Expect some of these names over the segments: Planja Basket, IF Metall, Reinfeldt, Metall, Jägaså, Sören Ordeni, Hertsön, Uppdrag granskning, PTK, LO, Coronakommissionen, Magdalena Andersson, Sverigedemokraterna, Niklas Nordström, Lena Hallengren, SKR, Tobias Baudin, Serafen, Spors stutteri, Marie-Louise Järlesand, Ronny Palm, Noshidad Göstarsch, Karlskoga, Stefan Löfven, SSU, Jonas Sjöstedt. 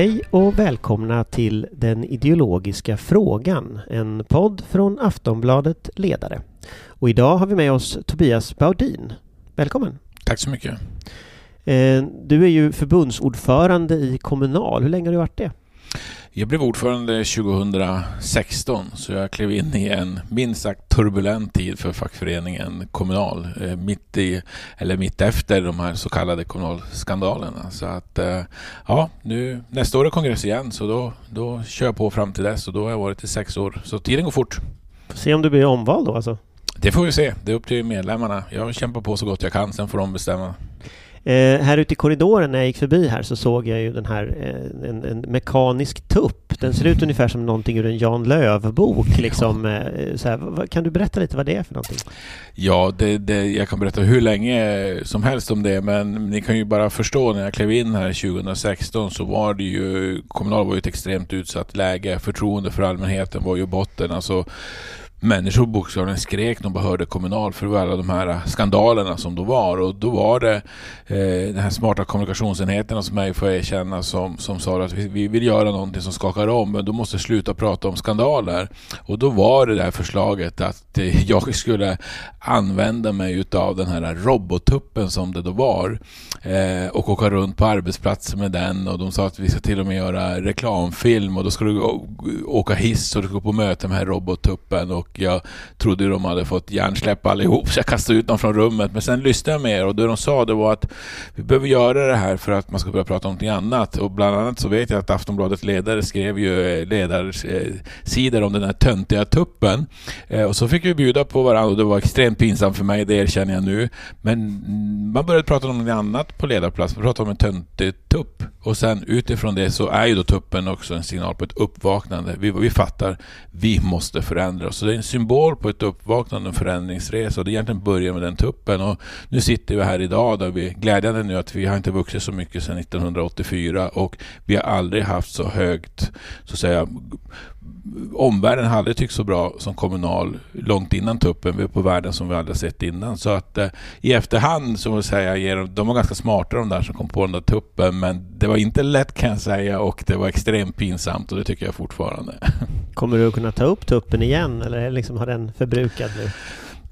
Hej och välkomna till Den ideologiska frågan, en podd från Aftonbladet Ledare. Och idag har vi med oss Tobias Baudin. Välkommen. Tack så mycket. Du är ju förbundsordförande i Kommunal. Hur länge har du varit det? Jag blev ordförande 2016, så jag klev in i en minst sagt turbulent tid för fackföreningen Kommunal, mitt efter de här så kallade kommunalskandalerna. Så att ja, nu nästa år är kongress igen, så då kör jag på fram till dess, och då har jag varit i 6 år, så tiden går fort. Se om du blir omvald då alltså. Det får vi se, det är upp till medlemmarna. Jag kämpar på så gott jag kan, sen får de bestämma. Här ute i korridoren när jag gick förbi här så såg jag ju den här en mekanisk tupp. Den ser ut ungefär som någonting ur en Jan Lööf-bok liksom. Så här, kan du berätta lite vad det är för någonting? Ja, jag kan berätta hur länge som helst om det, men ni kan ju bara förstå, när jag klev in här 2016 så var det ju, Kommunal var ju ett extremt utsatt läge. Förtroende för allmänheten var ju botten, alltså. Människor bokstavligen skrek, de bara hörde Kommunal för alla de här skandalerna som då var. Och då var det den här smarta kommunikationsenheten som jag får erkänna som sa att vi vill göra någonting som skakar om, men då måste sluta prata om skandaler. Och då var det där förslaget att jag skulle använda mig utav den här robottuppen som det då var och åka runt på arbetsplatser med den. Och de sa att vi ska till och med göra reklamfilm, och då skulle du åka hiss och du gå på möte med den här robottuppen. Och jag trodde de hade fått hjärnsläpp allihop, så jag kastade ut dem från rummet. Men sen lyssnade jag mer, och det de sa det var att vi behöver göra det här för att man ska börja prata om någonting annat. Och bland annat så vet jag att Aftonbladet Ledare skrev ju ledarsidor om den här töntiga tuppen. Och så fick vi bjuda på varandra, och det var extremt pinsamt för mig, det erkänner jag nu. Men man började prata om något annat på ledarplats, man pratade om en töntig tupp. Och sen utifrån det så är ju då tuppen också en signal på ett uppvaknande. Vi fattar, vi måste förändra oss. Så det är en symbol på ett uppvaknande och en förändringsresa, och det egentligen börjar med den tuppen. Och nu sitter vi här idag, där vi glädjande nu att vi har inte vuxit så mycket sedan 1984, och vi har aldrig haft så högt, så att säga, omvärlden har aldrig tyckt så bra som Kommunal långt innan tuppen. Vi är på världen som vi aldrig sett innan. Så att i efterhand så vill jag säga, de var ganska smarta de där som kom på den där tuppen, men det var inte lätt kan jag säga, och det var extremt pinsamt, och det tycker jag fortfarande. Kommer du kunna ta upp tuppen igen, eller liksom har den förbrukat nu?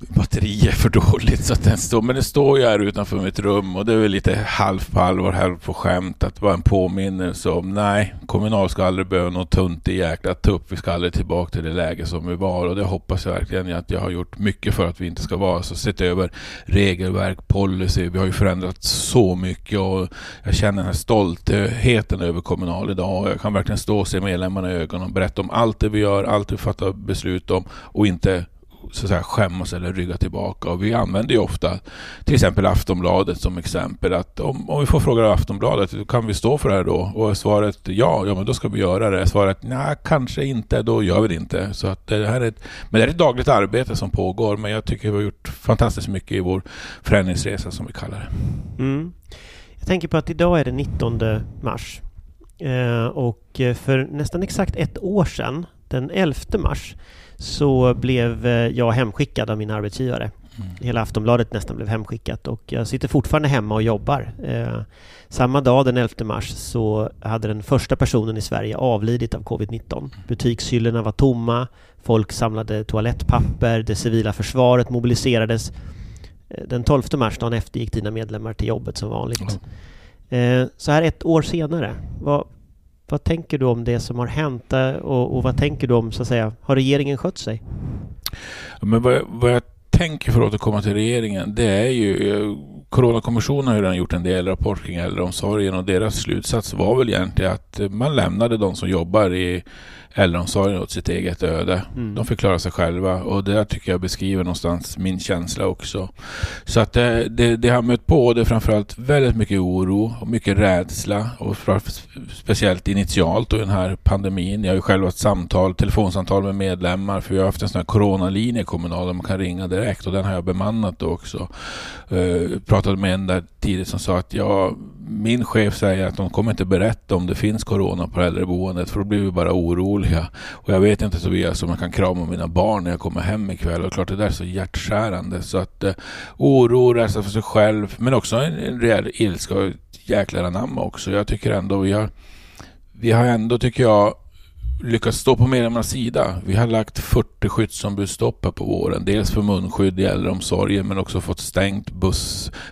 Batterier för dåligt så att den står, men det står ju här utanför mitt rum, och det är väl lite halv på allvar, halv på skämt, att vara en påminnelse om nej, Kommunal ska aldrig behöva någon tunt i jäkla tupp, vi ska aldrig tillbaka till det läge som vi var. Och det hoppas jag verkligen att jag har gjort mycket för att vi inte ska vara så. Sett över regelverk, policy, vi har ju förändrat så mycket, och jag känner den här stoltheten över Kommunal idag, och jag kan verkligen stå och se medlemmarna i ögonen och berätta om allt det vi gör, allt vi fattar beslut om, och inte så att säga skämmas eller rygga tillbaka. Och vi använder ju ofta till exempel Aftonbladet som exempel, att om vi får fråga av Aftonbladet, kan vi stå för det här då? Och svaret ja, men då ska vi göra det. Svaret nej, kanske inte, då gör vi det inte. Så att det här är men det är ett dagligt arbete som pågår, men jag tycker vi har gjort fantastiskt mycket i vår förändringsresa som vi kallar det. Mm. Jag tänker på att idag är det 19 mars och för nästan exakt 1 år sedan, den 11 mars, så blev jag hemskickad av min arbetsgivare. Hela Aftonbladet nästan blev hemskickat, och jag sitter fortfarande hemma och jobbar. Samma dag, den 11 mars, så hade den första personen i Sverige avlidit av covid-19. Butikshyllorna var tomma, folk samlade toalettpapper, det civila försvaret mobiliserades. Den 12 mars, dagen efter, gick dina medlemmar till jobbet som vanligt. Så här 1 år senare, vad tänker du om det som har hänt, och vad tänker du om, så att säga, har regeringen skött sig? Men vad jag tänker, för att återkomma till regeringen, det är ju Coronakommissionen har ju redan gjort en del rapport kring äldreomsorgen, och deras slutsats var väl egentligen att man lämnade de som jobbar i äldreomsorgen åt sitt eget öde. Mm. De förklarar sig själva, och det tycker jag beskriver någonstans min känsla också. Så att det har mött på, det är framförallt väldigt mycket oro och mycket rädsla, och speciellt initialt och den här pandemin. Jag har ju själv haft telefonsamtal med medlemmar, för jag har haft en sån här coronalinje kommunal där man kan ringa direkt, och den har jag bemannat också. Pratade med en där tidigt som sa att min chef säger att de kommer inte berätta om det finns corona på äldreboendet, för då blir vi bara oroliga. Och jag vet inte, Tobias, om jag kan krama mina barn när jag kommer hem ikväll. Och klart, det där är så hjärtskärande. Så att oro, rädsla för sig själv, men också en rejäl ilska och jäklar anamma också. Jag tycker ändå vi har vi har ändå, tycker jag, lyckats stå på medlemmarnas sida. Vi har lagt 40 skyddsombudsstoppar på våren. Dels för munskydd i äldreomsorgen, men också fått stängt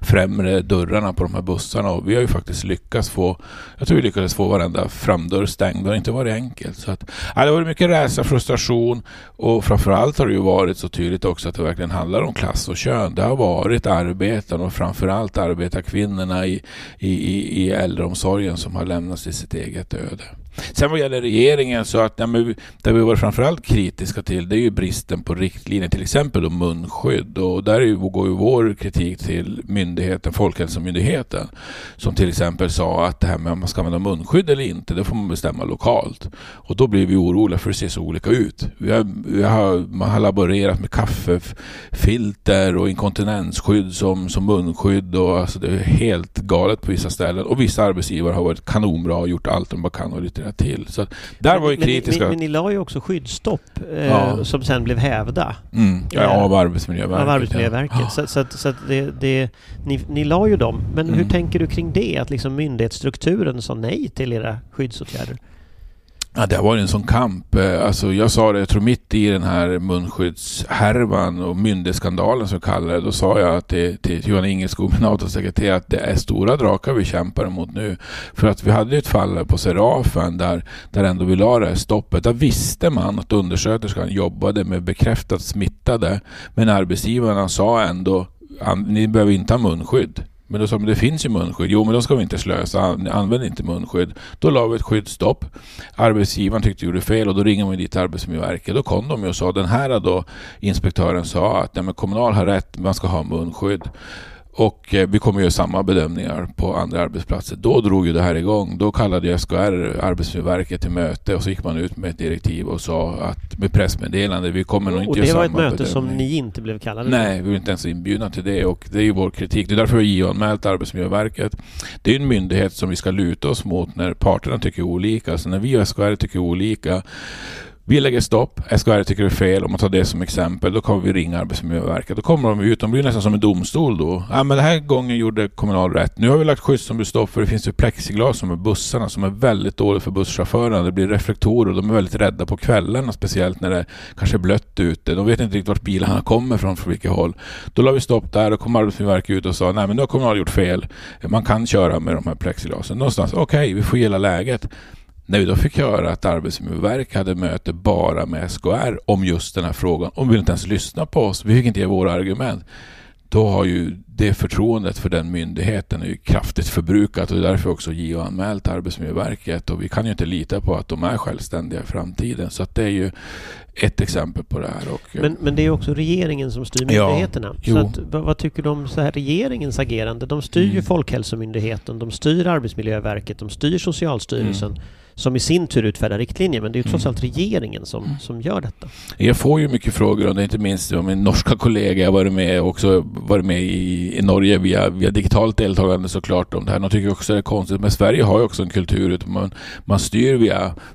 främre dörrarna på de här bussarna. Och vi har ju faktiskt lyckats få, jag tror vi lyckades få varenda framdörr stängd. Det har inte varit enkelt. Så att, ja, det har varit mycket rädsla, frustration, och framförallt har det ju varit så tydligt också att det verkligen handlar om klass och kön. Det har varit arbetarna och framförallt arbetarkvinnorna i äldreomsorgen som har lämnats till sitt eget öde. Sen vad gäller regeringen, så att där vi var framförallt kritiska till, det är ju bristen på riktlinjer, till exempel då munskydd, och där går ju vår kritik till myndigheten, Folkhälsomyndigheten, som till exempel sa att det här med om man ska använda munskydd eller inte, det får man bestämma lokalt, och då blir vi oroliga för det ser så olika ut. Man har laborerat med kaffefilter och inkontinensskydd som munskydd, och alltså det är helt galet på vissa ställen, och vissa arbetsgivare har varit kanonbra och gjort allt de bara kan och lite till. Så där var ju kritiska. Men ni la ju också skyddsstopp som sen blev hävda. Mm. Ja, av Arbetsmiljöverket. Ja. Så att det, ni la ju dem. Men hur tänker du kring det? Att liksom myndighetsstrukturen sa nej till era skyddsåtgärder? Ja, det var en sån kamp. Alltså, jag sa det, jag tror mitt i den här munskyddshärvan och myndighetsskandalen som kallar det, då sa jag att till Johan Ingerskog, min autosekreterare, att det är stora drakar vi kämpar emot nu. För att vi hade ett fall på Serafen där ändå vi la det här stoppet. Där visste man att undersköterskan jobbade med bekräftat smittade, men arbetsgivarna sa ändå, ni behöver inte ha munskydd. Men då sa man, det finns ju munskydd. Jo, men då ska vi inte slösa. Använd inte munskydd. Då la vi ett skyddsstopp. Arbetsgivaren tyckte det gjorde fel, och då ringer man dit Arbetsmiljöverket. Då kom de och sa, den här då, inspektören sa att ja, men kommunal har rätt, man ska ha munskydd. Och vi kommer göra samma bedömningar på andra arbetsplatser. Då drog ju det här igång. Då kallade SKR Arbetsmiljöverket till möte, och så gick man ut med ett direktiv och sa att med pressmeddelande, vi kommer nog inte göra samma bedömning. Och det var ett möte som ni inte blev kallade till? Nej, vi var inte ens inbjudna till det, och det är ju vår kritik. Det är därför vi har anmält Arbetsmiljöverket. Det är en myndighet som vi ska luta oss mot när parterna tycker olika. Alltså när vi och SKR tycker olika, vi lägger stopp, SKR tycker det är fel, om man tar det som exempel, då kommer vi ringa Arbetsmiljöverket. Då kommer de ut, de blir nästan som en domstol då. Ja, men den här gången gjorde kommunal rätt. Nu har vi lagt skyddsombudsstopp, för det finns ju plexiglas som är bussarna, som är väldigt dåligt för busschaufförerna. Det blir reflektorer, och de är väldigt rädda på kvällarna, speciellt när det kanske är blött ute. De vet inte riktigt vart bilarna kommer från vilket håll. Då la vi stopp där, och kom Arbetsmiljöverket ut och sa, nej men nu har kommunal gjort fel. Man kan köra med de här plexiglasen. Någonstans, okej, vi får gilla läget. När vi då fick höra att Arbetsmiljöverket hade möte bara med SKR om just den här frågan, om vi inte ens lyssna på oss, vi fick inte ge våra argument, då har ju det förtroendet för den myndigheten är ju kraftigt förbrukat, och därför också JO-anmält Arbetsmiljöverket, och vi kan ju inte lita på att de är självständiga i framtiden. Så att det är ju ett exempel på det här. Och, men det är också regeringen som styr myndigheterna. Ja, så att, vad tycker du om så här regeringens agerande? De styr ju Folkhälsomyndigheten, de styr Arbetsmiljöverket, de styr Socialstyrelsen. Mm. Som i sin tur utfärdar riktlinjer, men det är ju trots allt regeringen som gör detta. Jag får ju mycket frågor, och det är inte minst om min norska kollega, jag varit med i Norge via digitalt deltagande såklart om det här. De tycker också det är konstigt, men Sverige har ju också en kultur att man styr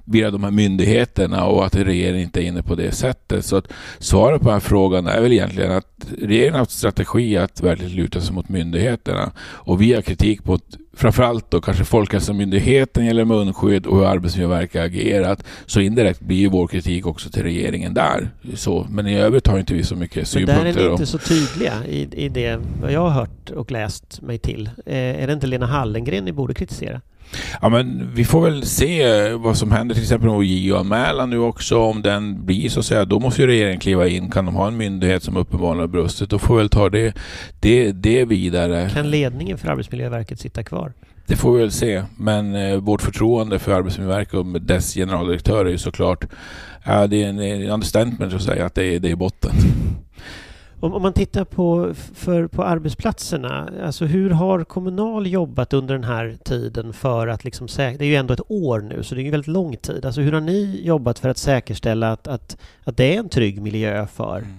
via de här myndigheterna, och att regeringen inte är inne på det sättet. Så att svaret på den här frågan är väl egentligen att regeringen har haft strategi att verkligen luta sig mot myndigheterna, och vi har kritik på framförallt då kanske Folkhälsomyndigheten gäller munskydd och hur Arbetsmiljöverket agerat, så indirekt blir ju vår kritik också till regeringen där. Så, men i övrigt har inte vi så mycket synpunkter. Men där är ni inte så tydliga i det vad jag har hört och läst mig till. Är det inte Lena Hallengren ni borde kritisera? Ja, men vi får väl se vad som händer, till exempel med JO-anmälan nu också, om den blir så att säga, då måste ju regeringen kliva in. Kan de ha en myndighet som uppenbarligen har brustit, då får väl ta det vidare. Kan ledningen för Arbetsmiljöverket sitta kvar? Det får vi väl se, men vårt förtroende för Arbetsmiljöverket och dess generaldirektör är ju såklart, det är en understatement att säga att det är i botten. Om man tittar på arbetsplatserna, alltså hur har kommunal jobbat under den här tiden för att liksom det är ju ändå ett år nu, så det är ju väldigt lång tid. Alltså hur har ni jobbat för att säkerställa att det är en trygg miljö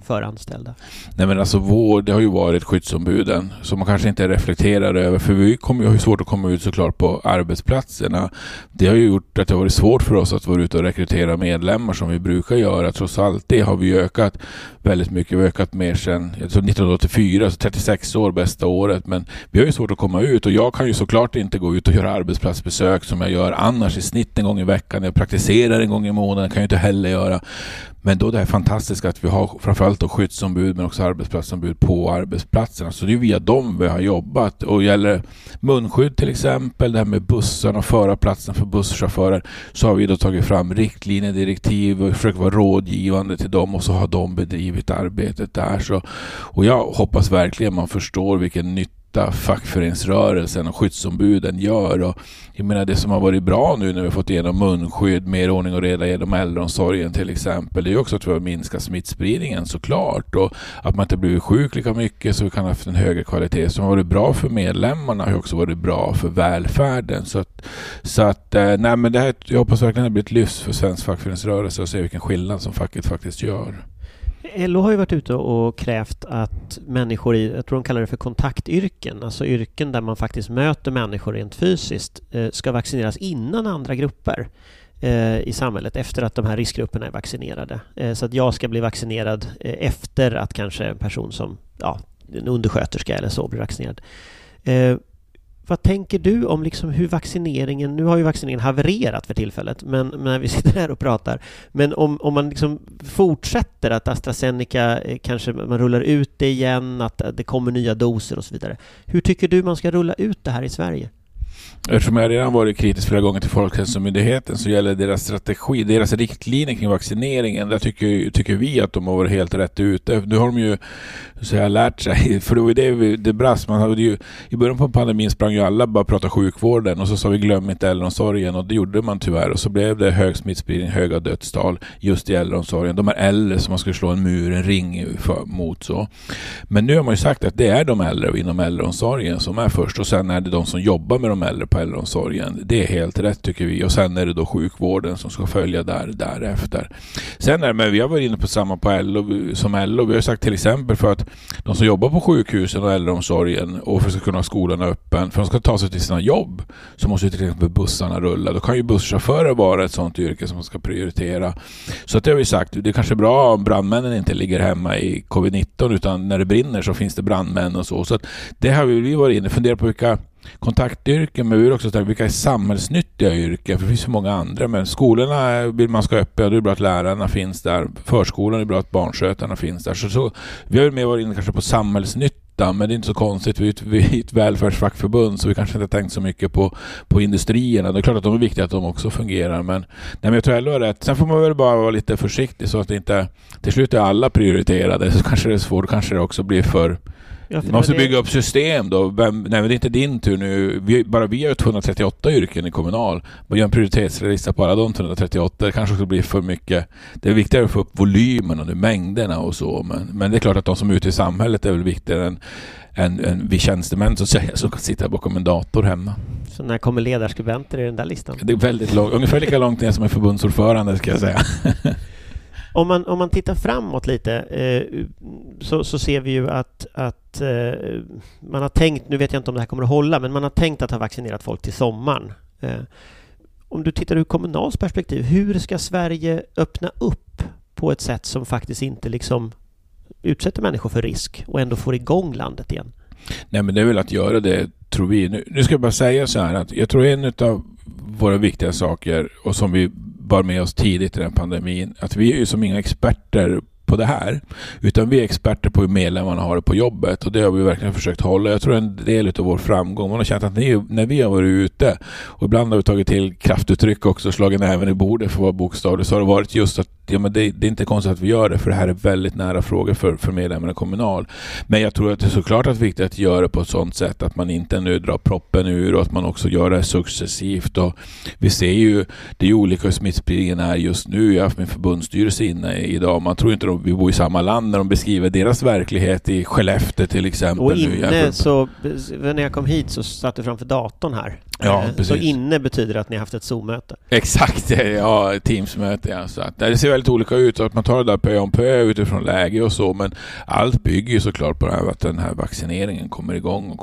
för anställda? Nej, men alltså det har ju varit skyddsombuden som man kanske inte reflekterar över, för vi har ju svårt att komma ut såklart på arbetsplatserna. Det har ju gjort att det har varit svårt för oss att vara ute och rekrytera medlemmar som vi brukar göra. Trots allt det har vi ökat väldigt mycket, vi har ökat mer sedan, jag tror 1984, så 36 år bästa året. Men vi har ju svårt att komma ut, och jag kan ju såklart inte gå ut och göra arbetsplatsbesök som jag gör annars i snitt en gång i veckan. Jag praktiserar en gång i månaden, kan jag inte heller göra. Men då det här fantastiska att vi har framförallt då skyddsombud men också arbetsplatsombud på arbetsplatserna. Så det är via dem vi har jobbat. Och gäller munskydd till exempel, det här med bussarna och förarplatsen för busschaufförer, så har vi då tagit fram riktlinjer, direktiv och försökt vara rådgivande till dem, och så har de bedrivit arbetet där. Så, och jag hoppas verkligen man förstår vilken nytta fackföreningsrörelsen och skyddsombuden gör. Och jag menar, det som har varit bra nu när vi har fått igenom munskydd, mer ordning och reda genom äldreomsorgen till exempel, det är ju också att vi har minskat smittspridningen såklart, och att man inte blir sjuk lika mycket, så vi kan ha haft en högre kvalitet. Som har varit bra för medlemmarna har också varit bra för välfärden. Så att nej, men det här, jag hoppas verkligen att det blir ett lyft för svensk fackföreningsrörelse och se vilken skillnad som facket faktiskt gör. LO har ju varit ute och krävt att människor i, jag tror de kallar det för kontaktyrken, alltså yrken där man faktiskt möter människor rent fysiskt, ska vaccineras innan andra grupper i samhället, efter att de här riskgrupperna är vaccinerade. Så att jag ska bli vaccinerad efter att kanske en person som, ja, en undersköterska eller så blir vaccinerad. Vad tänker du om liksom hur vaccineringen, nu har ju vaccineringen havererat för tillfället, men när vi sitter här och pratar, men om man liksom fortsätter att AstraZeneca, kanske man rullar ut det igen, att det kommer nya doser och så vidare. Hur tycker du man ska rulla ut det här i Sverige? Eftersom jag redan varit kritisk flera gånger till Folkhälsomyndigheten, så gäller deras strategi, deras riktlinjer kring vaccineringen. Där tycker vi att de har varit helt rätt ute. Nu har de ju så här lärt sig, för det var det brast. Man hade ju, i början på pandemin sprang ju alla bara prata sjukvården, och så sa vi glöm inte äldreomsorgen, och det gjorde man tyvärr. Och så blev det hög smittspridning, höga dödstal just i äldreomsorgen. De är äldre som man skulle slå en mur, en ring mot så. Men nu har man ju sagt att det är de äldre inom äldreomsorgen som är först, och sen är det de som jobbar med de äldre på äldreomsorgen. Det är helt rätt tycker vi. Och sen är det då sjukvården som ska följa därefter. Sen är det, vi har varit inne på samma på LO, som LO. Vi har sagt till exempel för att de som jobbar på sjukhusen och äldreomsorgen, och för att kunna ha skolan öppen, för att de ska ta sig till sina jobb, så måste ju till exempel bussarna rulla. Då kan ju busschaufförer vara ett sånt yrke som man ska prioritera. Så att det har vi sagt. Det är kanske bra om brandmännen inte ligger hemma i covid-19, utan när det brinner så finns det brandmän och så. Så att det har vi varit inne och funderat på vilka kontaktyrken, men vi vill också tänka vilka är samhällsnyttiga yrken, för det finns ju många andra. Men skolorna vill man ska öppna, det är bra att lärarna finns där, förskolan är bra att barnskötarna finns där. Så vi har ju mer varit inne kanske på samhällsnytta, men det är inte så konstigt, vi är ett välfärdsfackförbund, så vi kanske inte har tänkt så mycket på industrierna. Det är klart att de är viktiga, att de också fungerar, men jag tror LO är rätt. Sen får man väl bara vara lite försiktig så att det inte till slut är alla prioriterade, så kanske det är svårt, kanske det också blir för. Man måste bygga upp system då. Nej, men det är inte din tur nu. Vi har 238 yrken i kommunal. Man gör en prioritetslista på alla de 238. Det kanske också blir för mycket. Det är viktigare att få upp volymen och mängderna och så. Men det är klart att de som är ute i samhället är väl viktigare än vi tjänstemän som kan sitta bakom en dator hemma. Så när kommer ledarskribenter i den där listan? Det är väldigt långt. Ungefär lika långt ner som en förbundsordförande ska jag säga. Om man tittar framåt lite så ser vi ju att man har tänkt, nu vet jag inte om det här kommer att hålla, men man har tänkt att ha vaccinerat folk till sommaren. Om du tittar ur kommunals perspektiv, hur ska Sverige öppna upp på ett sätt som faktiskt inte liksom utsätter människor för risk och ändå får igång landet igen? Nej, men det är väl att göra det, tror vi. Nu ska jag bara säga så här att jag tror en av våra viktiga saker, och som vi var med oss tidigt i den pandemin, att vi är ju som inga experter på det här, utan vi är experter på hur medlemmarna har det på jobbet, och det har vi verkligen försökt hålla. Jag tror en del av vår framgång, man har känt att när vi har varit ute, och ibland har vi tagit till kraftuttryck också, slagit näven i bordet för våra bokstavligt, så har det varit just att ja, men det är inte konstigt att vi gör det, för det här är väldigt nära frågor för medlemmarna kommunal. Men jag tror att det är såklart att det är viktigt att göra det på ett sådant sätt att man inte nu drar proppen ur, och att man också gör det successivt. Och vi ser ju, det är olika hur smittspridningen är just nu. Jag har haft min förbundsstyrelse inne idag. Man tror inte att vi bor i samma land när de beskriver deras verklighet i Skellefteå till exempel. Och inne nu, så, när jag kom hit så satt du framför datorn här. Ja, så inne betyder att ni har haft ett Zoom-möte. Exakt, ja, Teams-möte. Ja. Så att, det ser väldigt olika ut, att man tar det där pö om pö utifrån läge och så, men allt bygger ju såklart på det här, att den här vaccineringen kommer igång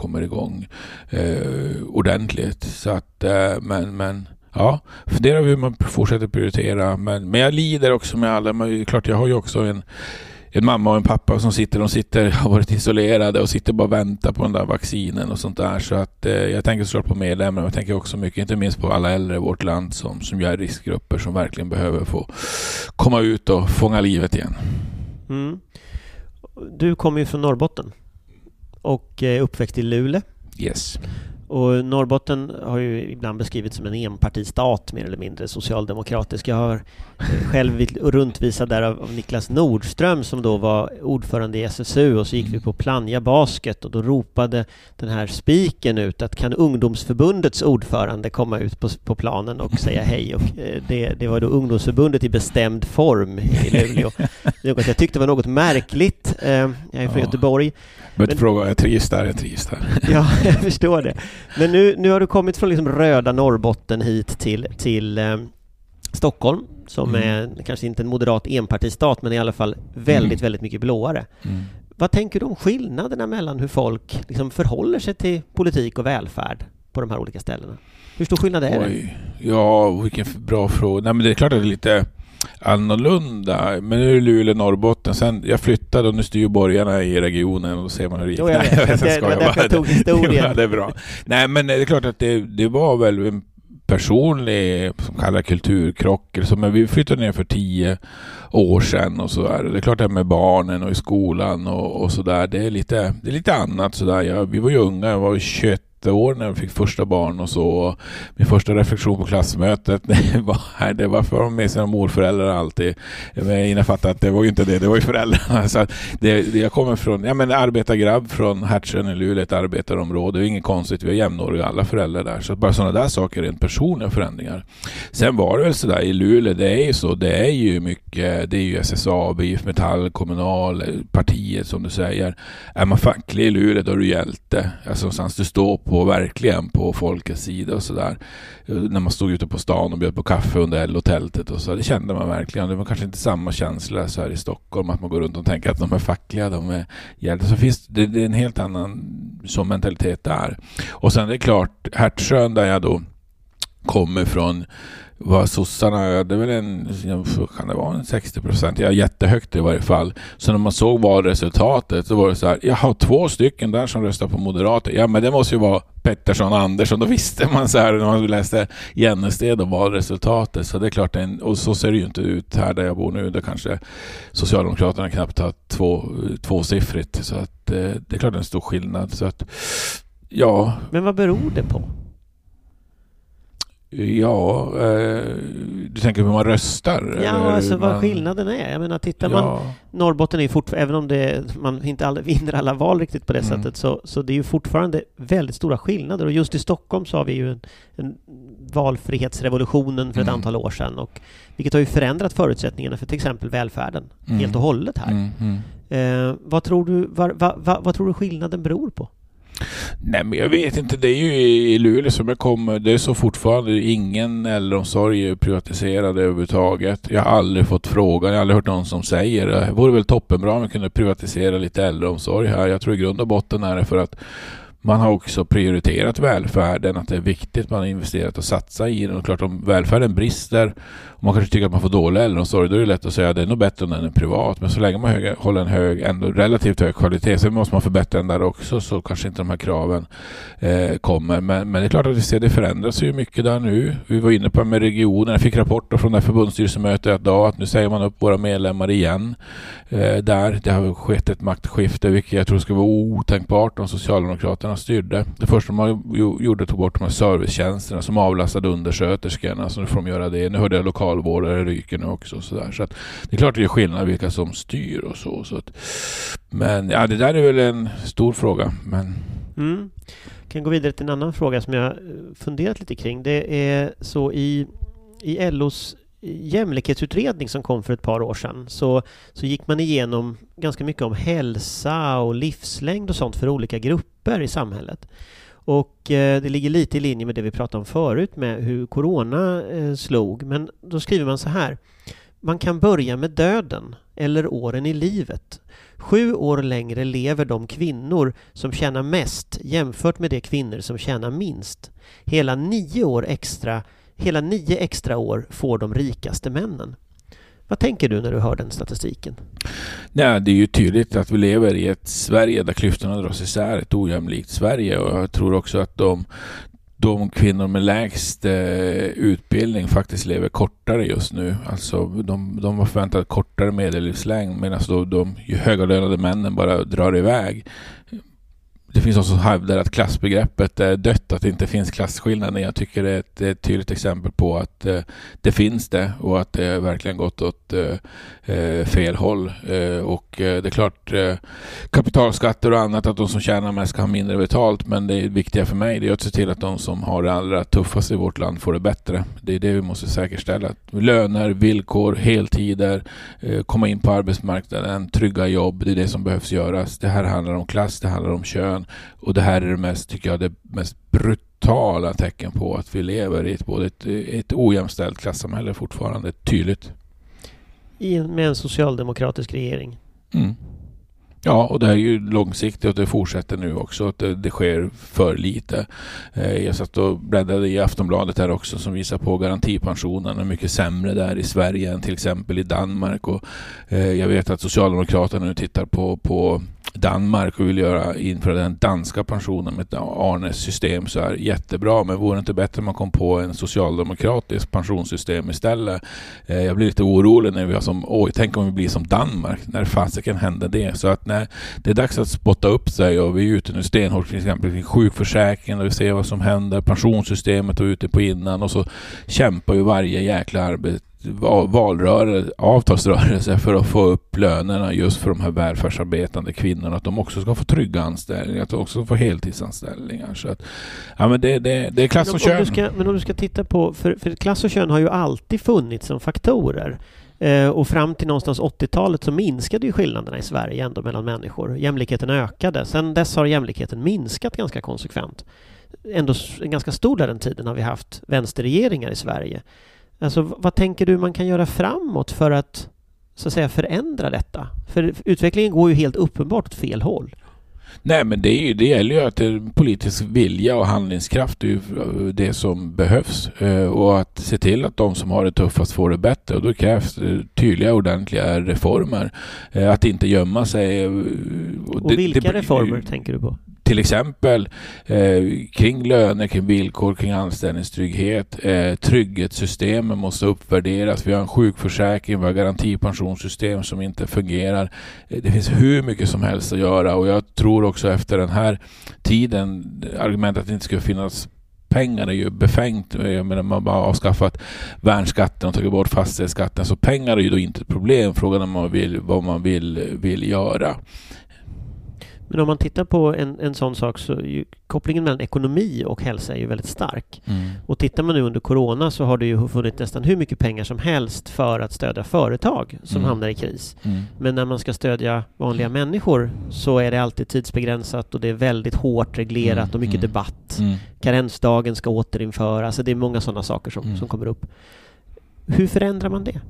ordentligt. Så att, men ja, funderar vi hur man fortsätter prioritera. Men jag lider också med alla, men klart jag har ju också en en mamma och en pappa som har varit isolerade och sitter bara och väntar på den där vaccinen och sånt där. Så att jag tänker såklart på medlemmar, men jag tänker också mycket, inte minst på alla äldre i vårt land som är riskgrupper som verkligen behöver få komma ut och fånga livet igen. Mm. Du kommer ju från Norrbotten och är uppväxt i Luleå. Yes. Och Norrbotten har ju ibland beskrivits som en enpartistat, mer eller mindre socialdemokratisk. Jag har själv rundvisat där av Niklas Nordström som då var ordförande i SSU, och så gick vi på Planja Basket och då ropade den här spiken ut att kan ungdomsförbundets ordförande komma ut på planen och säga hej, och det var då ungdomsförbundet i bestämd form i Luleå. Jag tyckte det var något märkligt. Jag är från Göteborg. Men fråga, jag trivs där. Ja, jag förstår det. Men nu har du kommit från liksom röda Norrbotten hit till Stockholm, som är kanske inte en moderat enpartistat, men i alla fall väldigt, väldigt mycket blåare. Mm. Vad tänker du om skillnaderna mellan hur folk liksom förhåller sig till politik och välfärd på de här olika ställena? Hur stor skillnad är det? Ja, vilken bra fråga. Nej, men det är klart att det är lite annorlunda, men nu är det Luleå, Norrbotten. Sen jag flyttade och nu styr borgarna i regionen och ser man hur rikt. Det är bra. Nej, men det är klart att det var väl en personlig som kallar kulturkrock, men vi flyttade ner för 10 år sedan och så där. Det är klart att med barnen och i skolan och så där, det är lite annat så där. Vi var ju unga, jag var ju 21 år när jag fick första barn och så. Min första reflektion på klassmötet det var varför har de med sina morföräldrar alltid? Men jag innefattar att det var ju inte det var ju föräldrarna. Så jag kommer från arbetargrabb från Hertsön i Luleå, ett arbetarområde. Det är inget konstigt, vi är jämnåriga alla föräldrar där. Så bara sådana där saker, rent personliga förändringar. Sen var det väl sådär i Luleå, det är ju SSA, BIF, Metall, kommunal, partiet som du säger. Är man facklig i Luleå då är du hjälte. Alltså någonstans du står verkligen på folkets sida och sådär. När man stod ute på stan och bjöd på kaffe under LO-tältet och så, det kände man verkligen. Det var kanske inte samma känsla så här i Stockholm att man går runt och tänker att de är fackliga, de är hjältar. Så finns det är en helt annan som mentalitet där. Och sen det är klart, Hertsön där jag då kommer från var sossarna, det är väl en 60%, ja, jättehögt i varje fall. Så när man såg vad resultatet så var det så här, jag har 2 stycken där som röstar på moderater. Ja, men det måste ju vara Pettersson och Andersson, då visste man så här när man läste Gännested och valresultatet. Så det är klart, och så ser det ju inte ut här där jag bor nu, där kanske Socialdemokraterna knappt har 2-siffrigt. Så att, det är klart en stor skillnad. Så att, ja. Men vad beror det på? Ja, du tänker hur man röstar? Ja, alltså vad skillnaden är. Jag menar, tittar man, Norrbotten är fortfarande, även om man inte vinner alla val riktigt på det sättet, så det är ju fortfarande väldigt stora skillnader. Och just i Stockholm så har vi ju en valfrihetsrevolutionen för ett antal år sedan, vilket har ju förändrat förutsättningarna för till exempel välfärden helt och hållet här. Vad tror du skillnaden beror på? Nej, men jag vet inte, det är ju i Luleå som jag kommer, det är så fortfarande ingen äldreomsorg är privatiserad överhuvudtaget. Jag har aldrig fått frågan, jag har aldrig hört någon som säger det vore väl toppenbra om vi kunde privatisera lite äldreomsorg här. Jag tror i grund och botten är det för att man har också prioriterat välfärden, att det är viktigt, man har investerat och satsat i den. Och klart, om välfärden brister och man kanske tycker att man får dålig äldreomsorg, då är det lätt att säga att det är nog bättre än den är privat. Men så länge man håller en relativt hög kvalitet, så måste man förbättra den där också, så kanske inte de här kraven kommer. Men det är klart att vi ser, det förändras ju mycket där nu. Vi var inne på med regionen, jag fick rapporter från det här förbundsstyrelsemötet idag att nu säger man upp våra medlemmar igen. Det har skett ett maktskifte, vilket jag tror ska vara otänkbart om Socialdemokraterna styrde. Det första man gjorde tog bort de här servicetjänsterna som avlastade undersköterskorna, så nu får de göra det. Nu hörde jag lokalvårdare ryker nu också. Så att, det är klart det är skillnad vilka som styr och så att, men ja, det där är väl en stor fråga. Men... Jag kan gå vidare till en annan fråga som jag funderat lite kring. Det är så i LOs jämlikhetsutredning som kom för ett par år sedan, så gick man igenom ganska mycket om hälsa och livslängd och sånt för olika grupper i samhället. Och det ligger lite i linje med det vi pratade om förut med hur corona slog. Men då skriver man så här: man kan börja med döden eller åren i livet. 7 år längre lever de kvinnor som tjänar mest jämfört med de kvinnor som tjänar minst. Hela 9 extra år får de rikaste männen. Vad tänker du när du hör den statistiken? Nej, det är ju tydligt att vi lever i ett Sverige där klyftorna dras isär, ett ojämlikt Sverige, och jag tror också att de kvinnor med lägst utbildning faktiskt lever kortare just nu. Alltså de har förväntat kortare medellivslängd, medan de högavlönade männen bara drar iväg. Det finns också som hävdar att klassbegreppet är dött, att det inte finns klasskillnader. Jag tycker det är ett tydligt exempel på att det finns det, och att det verkligen gått åt fel håll. Och det är klart, kapitalskatter och annat, att de som tjänar mest ska ha mindre betalt, men det viktiga för mig är att se till att de som har det allra tuffast i vårt land får det bättre. Det är det vi måste säkerställa. Löner, villkor, heltider, komma in på arbetsmarknaden, trygga jobb, det är det som behövs göras. Det här handlar om klass, det handlar om kön. Och det här är det mest brutala tecken på att vi lever i ett ojämställt klassamhälle fortfarande, tydligt. Med en socialdemokratisk regering. Mm. Ja, och det här är ju långsiktigt och det fortsätter nu också, att det sker för lite. Jag satt och bläddrade i Aftonbladet här också, som visar på garantipensionen är mycket sämre där i Sverige än till exempel i Danmark, och jag vet att Socialdemokraterna nu tittar på Danmark och vill införa den danska pensionen med ett Arnes-system, så är jättebra, men vore det inte bättre om man kom på en socialdemokratisk pensionssystem istället? Jag blir lite orolig när vi har tänk om vi blir som Danmark, när fasiken hända det. Så att nej, det är dags att spotta upp sig, och vi är ute nu stenhårt till exempel i sjukförsäkringen, och vi ser vad som händer, pensionssystemet och ute på innan, och så kämpar ju varje jäkla arbete avtalsrörelse för att få upp lönerna just för de här välfärdsarbetande kvinnorna, att de också ska få trygga anställningar, att de också får heltidsanställningar. Så att, ja, men det är klass och kön. Men om du ska titta på, för klass och kön har ju alltid funnits som faktorer, och fram till någonstans 80-talet så minskade ju skillnaderna i Sverige ändå mellan människor. Jämlikheten ökade. Sen dess har jämlikheten minskat ganska konsekvent. Ändå en ganska stor del av den tiden har vi haft vänsterregeringar i Sverige. Alltså, vad tänker du man kan göra framåt för att, så att säga, förändra detta? För utvecklingen går ju helt uppenbart åt fel håll. Nej, men det gäller ju att det är politisk vilja och handlingskraft, är det som behövs, och att se till att de som har det tuffast får det bättre, och då krävs tydliga ordentliga reformer, att inte gömma sig. Och vilka reformer tänker du på? Till exempel kring löner, kring villkor, kring anställningstrygghet. Trygghetssystemen måste uppvärderas. Vi har en sjukförsäkring, vi har garantipensionssystem som inte fungerar. Det finns hur mycket som helst att göra, och jag tror också efter den här tiden, argumentet att det inte skulle finnas pengar är ju befängt. Jag menar, man bara avskaffat värnskatten och tagit bort fastighetsskatten, så pengar är ju då inte ett problem. Frågan om vad man vill göra. Men om man tittar på en sån sak, så kopplingen mellan ekonomi och hälsa är ju väldigt stark. Mm. Och tittar man nu under corona, så har det ju funnits nästan hur mycket pengar som helst för att stödja företag som hamnar i kris. Mm. Men när man ska stödja vanliga människor, så är det alltid tidsbegränsat, och det är väldigt hårt reglerat och mycket debatt. Mm. Karensdagen ska återinföras. Alltså det är många sådana saker som kommer upp. Hur förändrar man det?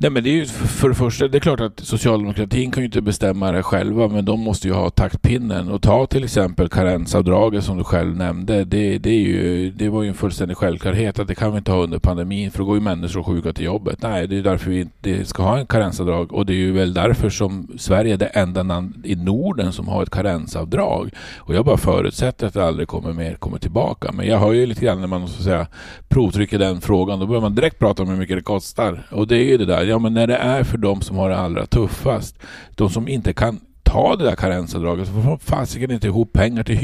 Nej, men det är ju för det första, det är klart att socialdemokratin kan ju inte bestämma det själva, men de måste ju ha taktpinnen och ta till exempel karensavdraget som du själv nämnde. Det var ju en fullständig självklarhet att det kan vi inte ha under pandemin, för då går ju människor sjuka till jobbet. Nej, det är därför vi inte ska ha en karensavdrag, och det är ju väl därför som Sverige är det enda land i Norden som har ett karensavdrag. Och jag bara förutsätter att det aldrig kommer tillbaka. Men jag hör ju lite grann när man så att säga provtrycker den frågan, då börjar man direkt prata om hur mycket det kostar. Och det är ju det där. Ja, men när det är för de som har det allra tuffast, de som inte kan ta det där karensavdraget, för fasiken inte ihop pengar till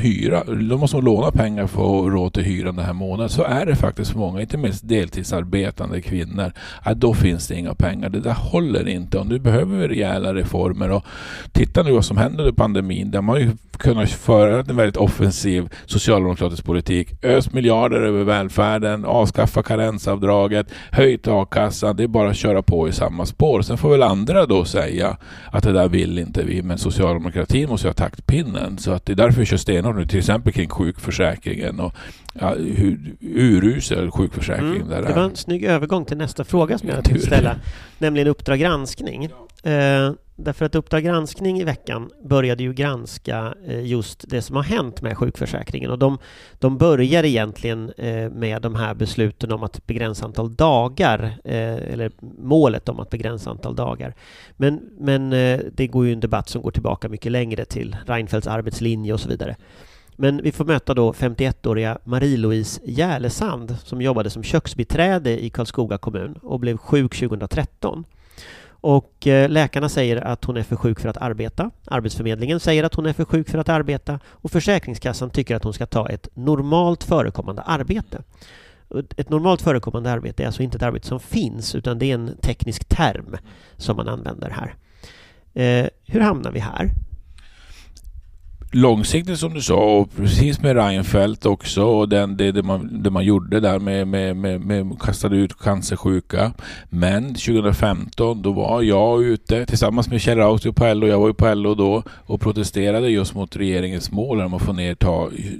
hyra. De måste låna pengar för att råd till hyran den här månaden. Så är det faktiskt för många, inte minst deltidsarbetande kvinnor, att då finns det inga pengar. Det där håller inte, och nu behöver vi rejäla reformer. Och titta nu vad som händer under pandemin, där man har ju kunnat föra en väldigt offensiv socialdemokratisk politik. Ös miljarder över välfärden, avskaffa karensavdraget, höj a-kassan. Det är bara att köra på i samma spår. Sen får väl andra då säga att det där vill inte. Men socialdemokratin måste ha taktpinnen, så att det är därför vi kör stenhårt nu, till exempel kring sjukförsäkringen och urusel sjukförsäkringen. Det var en snygg övergång till nästa fråga som jag tänkte ställa, nämligen Uppdrag granskning. Därför att Uppdrag granskning i veckan började ju granska just det som har hänt med sjukförsäkringen, och de börjar egentligen med de här besluten om att begränsa antal dagar, eller målet om att begränsa antal dagar. Men det går ju en debatt som går tillbaka mycket längre till Reinfeldts arbetslinje och så vidare. Men vi får möta då 51-åriga Marie-Louise Järlesand som jobbade som köksbiträde i Karlskoga kommun och blev sjuk 2013. Och läkarna säger att hon är för sjuk för att arbeta. Arbetsförmedlingen säger att hon är för sjuk för att arbeta. Och Försäkringskassan tycker att hon ska ta ett normalt förekommande arbete. Ett normalt förekommande arbete är alltså inte ett arbete som finns, utan det är en teknisk term som man använder här. Hur hamnar vi här? Långsiktigt som du sa, och precis med Reinfeldt också, och det man gjorde där med kastade ut cancersjuka. Men 2015 då var jag ute tillsammans med Kjell Rautio på LO, jag var ju på LO då och protesterade just mot regeringens mål om att få ner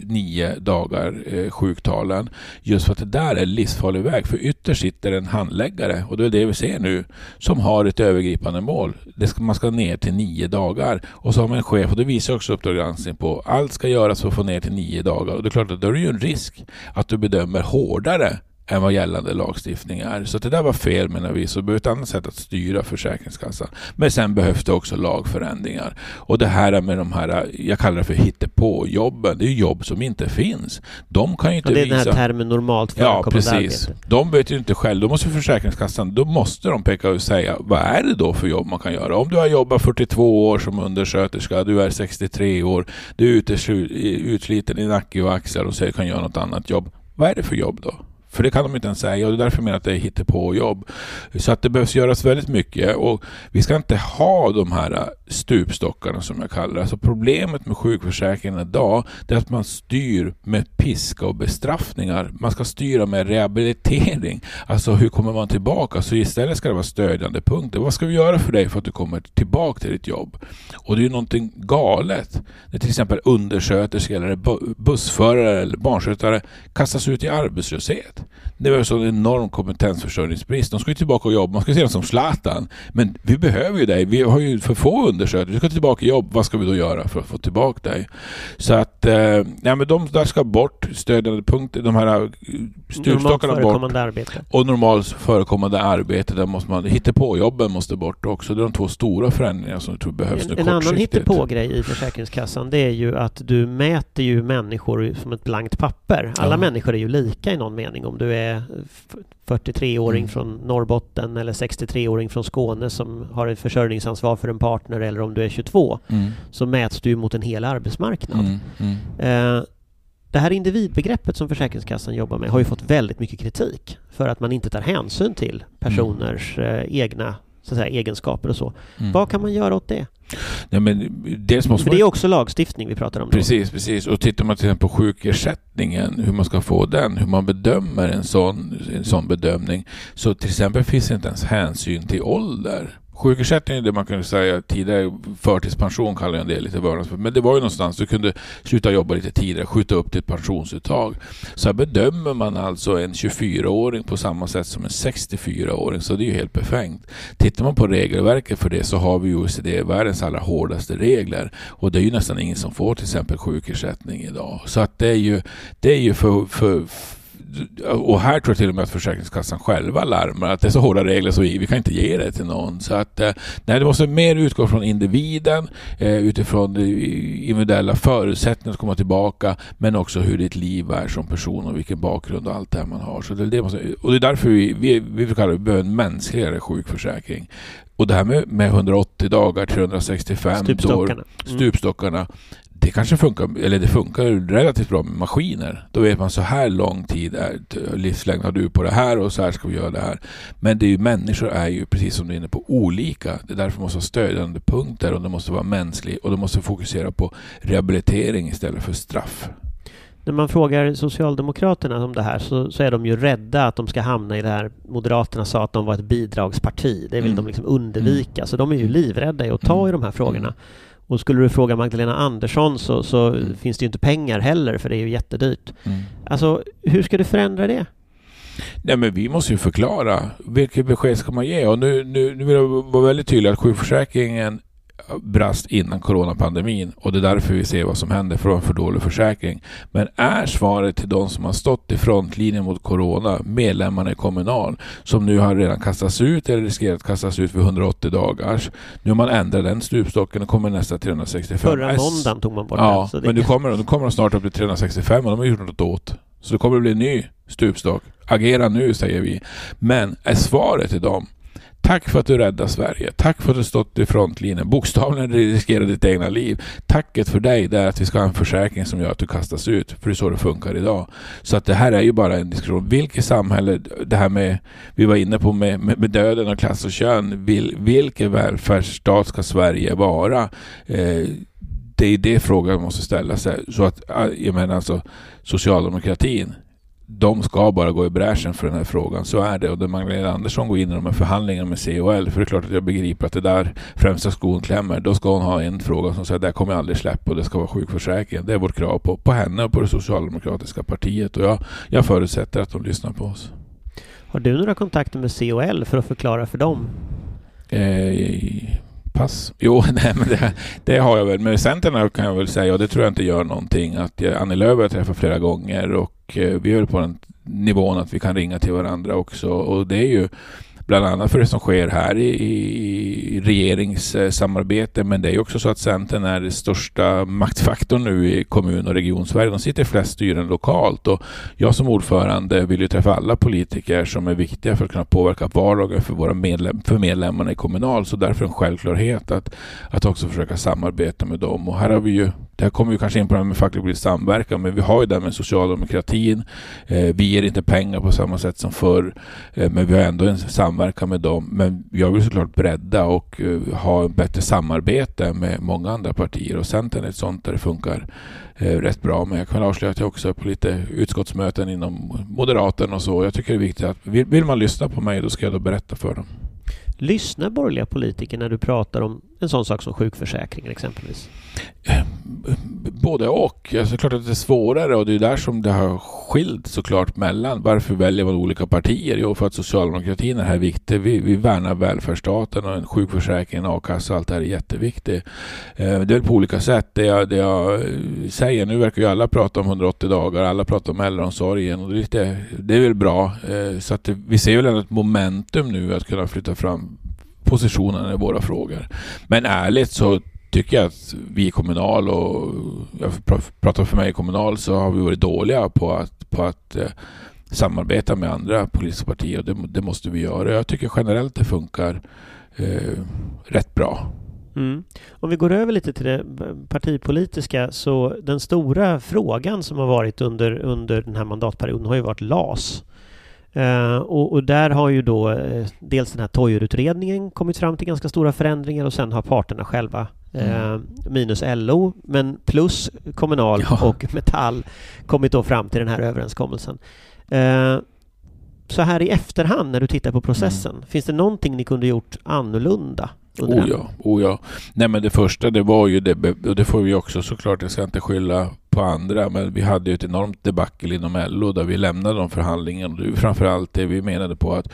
9 dagar sjuktalen, just för att det där är livsfarlig väg, för ytterst sitter en handläggare, och det är det vi ser nu, som har ett övergripande mål. Man ska ner till 9 dagar, och så har man en chef, och det visar också Uppdrag granskning på. Allt ska göras för att få ner till 9 dagar, och det är klart att då är det ju en risk att du bedömer hårdare än vad gällande lagstiftning är. Så det där var fel, menar vi. Så det behövs ett annat sätt att styra Försäkringskassan. Men sen behövs det också lagförändringar. Och det här med de här, jag kallar det för hittepåjobben. Det är ju jobb som inte finns. De kan ju inte visa... Det är visa... den här termen normalt förekommande arbete. Ja, precis. De vet ju inte själv. Då måste Försäkringskassan, då måste de peka och säga, vad är det då för jobb man kan göra? Om du har jobbat 42 år som undersköterska, du är 63 år, du är utsliten i nacke och axlar och säger kan göra något annat jobb. Vad är det för jobb då? För det kan de inte ens säga, och det är därför jag menar att det hittar på jobb. Så att det behövs göras väldigt mycket, och vi ska inte ha de här stupstockarna som jag kallar det. Alltså problemet med sjukförsäkringen idag är att man styr med piska och bestraffningar. Man ska styra med rehabilitering. Alltså hur kommer man tillbaka? Så istället ska det vara stödjande punkter. Vad ska vi göra för dig för att du kommer tillbaka till ditt jobb? Och det är ju någonting galet. Det till exempel undersköterskor eller bussförare eller barnskötare kastas ut i arbetslöshet. Det var så en enorm kompetensförsörjningsbrist. De ska ju tillbaka och jobba. Man ska se dem som Zlatan. Men vi behöver ju dig. Vi har ju för få undersköterskor. Du ska tillbaka och jobba. Vad ska vi då göra för att få tillbaka dig? Så att men de där ska bort, stödjande punkter. De här stupstockarna bort. Arbete. Och normalt förekommande arbete. Där måste man, hittepåjobben måste bort också. Det är de två stora förändringar som jag tror behövs nu kortsiktigt. En annan hittepågrej i Försäkringskassan, det är ju att du mäter ju människor som ett blankt papper. Alla människor är ju lika i någon mening. Om du är 43-åring från Norrbotten eller 63-åring från Skåne som har ett försörjningsansvar för en partner, eller om du är 22 så mäts du mot en hel arbetsmarknad. Det här individbegreppet som Försäkringskassan jobbar med har ju fått väldigt mycket kritik för att man inte tar hänsyn till personers egna så att säga, egenskaper och så. Vad kan man göra åt det? Nej, men det är också lagstiftning vi pratar om. Precis. Och tittar man till exempel på sjukersättningen, hur man ska få den, hur man bedömer en sån bedömning, så till exempel finns inte ens hänsyn till ålder. Sjukersättning är det man kunde säga tidigare, förtidspension kallar jag det lite värre, men det var ju någonstans, du kunde sluta jobba lite tidigare, skjuta upp till pensionsuttag. Så här bedömer man alltså en 24-åring på samma sätt som en 64-åring, så det är ju helt befängt. Tittar man på regelverket för det, så har vi ju OECD-världens allra hårdaste regler, och det är ju nästan ingen som får till exempel sjukersättning idag. Så att det är ju för och här tror jag till och med att Försäkringskassan själva larmar att det är så hårda regler så vi kan inte ge det till någon. Så att nej, det måste mer utgå från individen, utifrån individuella förutsättningar att komma tillbaka, men också hur ditt liv är som person och vilken bakgrund och allt det man har. Så och det är därför vi kallar det behöver en mänskligare sjukförsäkring. Och det här med 180 dagar, 365 dagar, stupstockarna. Det kanske funkar, eller det funkar relativt bra med maskiner. Då vet man så här lång tid är livslängd har du på det här, och så här ska vi göra det här. Men det är ju, människor är ju precis som du är inne på olika. Det är därför måste ha stödjande punkter, och det måste vara mänskligt, och det måste fokusera på rehabilitering istället för straff. När man frågar Socialdemokraterna om det här så är de ju rädda att de ska hamna i det här. Moderaterna sa att de var ett bidragsparti. Det vill de liksom undvika. Så de är ju livrädda i att ta i de här frågorna. Och skulle du fråga Magdalena Andersson så finns det ju inte pengar heller, för det är ju jättedyrt. Alltså, hur ska du förändra det? Nej, men vi måste ju förklara vilket besked ska man ge, och nu vill jag vara väldigt tydlig att sjukförsäkringen brast innan coronapandemin, och det är därför vi ser vad som händer från för dålig försäkring. Men är svaret till de som har stått i frontlinjen mot corona medlemmarna i kommunal, som nu har redan kastats ut eller riskerat att kastas ut för 180 dagars. Nu har man ändrat den stupstocken och kommer nästa 365. Förra måndagen tog man bort det. Ja, men nu kommer de snart upp till 365 och de har gjort något åt. Så det kommer att bli en ny stupstock. Agera nu, säger vi. Men är svaret till dem: tack för att du räddade Sverige. Tack för att du stått i frontlinjen. Bokstavligen riskerar ditt egna liv. Tacket för dig är att vi ska ha en försäkring som gör att du kastas ut. För det är så det funkar idag. Så att det här är ju bara en diskussion. Vilket samhälle, det här med, vi var inne på med döden och klass och kön. Vilken välfärdsstat ska Sverige vara? Det är det frågan måste ställa sig. Så att, jag menar alltså, socialdemokratin, de ska bara gå i bräschen för den här frågan. Så är det. Och det Magdalena Andersson går in i de här förhandlingarna med COL. För det är klart att jag begriper att det där främsta skon klämmer. Då ska hon ha en fråga som säger: det kommer jag aldrig släppa, och det ska vara sjukförsäkringen. Det är vårt krav på henne och på det socialdemokratiska partiet. Och jag förutsätter att de lyssnar på oss. Har du några kontakter med COL för att förklara för dem? Pass. Jo, nej, men det har jag väl. Men centerna kan jag väl säga, och det tror jag inte gör någonting, att Annie Lööf har träffat flera gånger, och vi är på den nivån att vi kan ringa till varandra också. Och det är ju bland annat för det som sker här i regeringssamarbete, men det är ju också så att Centern är den största maktfaktorn nu i kommun- och region-Sverige. De sitter i flest styren lokalt, och jag som ordförande vill ju träffa alla politiker som är viktiga för att kunna påverka vardagen för våra medlemmarna i kommunal, så därför en självklarhet att också försöka samarbeta med dem. Och här har vi ju, där kommer vi kanske in på det här med facklig samverkan, men vi har ju det med socialdemokratin. Vi ger inte pengar på samma sätt som förr, men vi har ändå en samverkan med dem. Men jag vill såklart bredda och ha en bättre samarbete med många andra partier, och Centern är ett sånt där det funkar rätt bra. Men jag kan avslöja att jag också är på lite utskottsmöten inom Moderaterna och så. Jag tycker det är viktigt att vill man lyssna på mig, då ska jag då berätta för dem. Lyssnar borgerliga politiker när du pratar om en sån sak som sjukförsäkringen exempelvis? Både och. Alltså, klart att det är svårare, och det är där som det har skilt såklart mellan. Varför väljer man olika partier? Jo, för att socialdemokratin är här viktig. Vi värnar välfärdsstaten, och en sjukförsäkring, en a-kassa, allt det här är jätteviktigt. Det är väl på olika sätt. Det jag säger, nu verkar ju alla prata om 180 dagar, alla pratar om äldreomsorgen, och det är väl bra. Så att vi ser väl ett momentum nu att kunna flytta fram positionerna i våra frågor. Men ärligt så tycker jag att vi i kommunal, och jag pratar för mig i kommunal, så har vi varit dåliga på att samarbeta med andra politiska partier, och det måste vi göra. Jag tycker generellt det funkar rätt bra. Mm. Om vi går över lite till det partipolitiska, så den stora frågan som har varit under den här mandatperioden har ju varit LAS. Och där har ju då dels den här Toijer-utredningen kommit fram till ganska stora förändringar, och sen har parterna själva minus LO, men plus kommunal och Metall kommit då fram till den här överenskommelsen. Så här i efterhand när du tittar på processen, finns det någonting ni kunde gjort annorlunda? Oh ja. Nej, men det första, det var ju det, och det får vi också såklart, jag ska inte skylla på andra, men vi hade ju ett enormt debacle inom LO där vi lämnade de förhandlingarna. Det var framförallt det vi menade på, att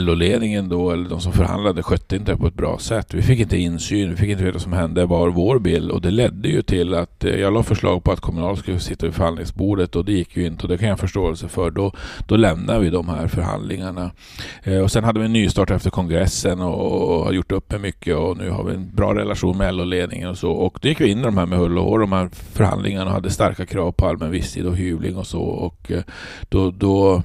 LO-ledningen då, eller de som förhandlade, skötte inte på ett bra sätt. Vi fick inte insyn, vi fick inte veta vad som hände, var vår bild, och det ledde ju till att jag la förslag på att kommunal skulle sitta vid förhandlingsbordet, och det gick ju inte, och det kan jag förståelse för. Då lämnade vi de här förhandlingarna. Och sen hade vi en nystart efter kongressen, och har gjort upp med mycket, och nu har vi en bra relation med LO-ledningen och så, och det gick vi in i de här med hull och hår, de här förhandlingarna, hade starka krav på allmän visstid och hyvling och så, och då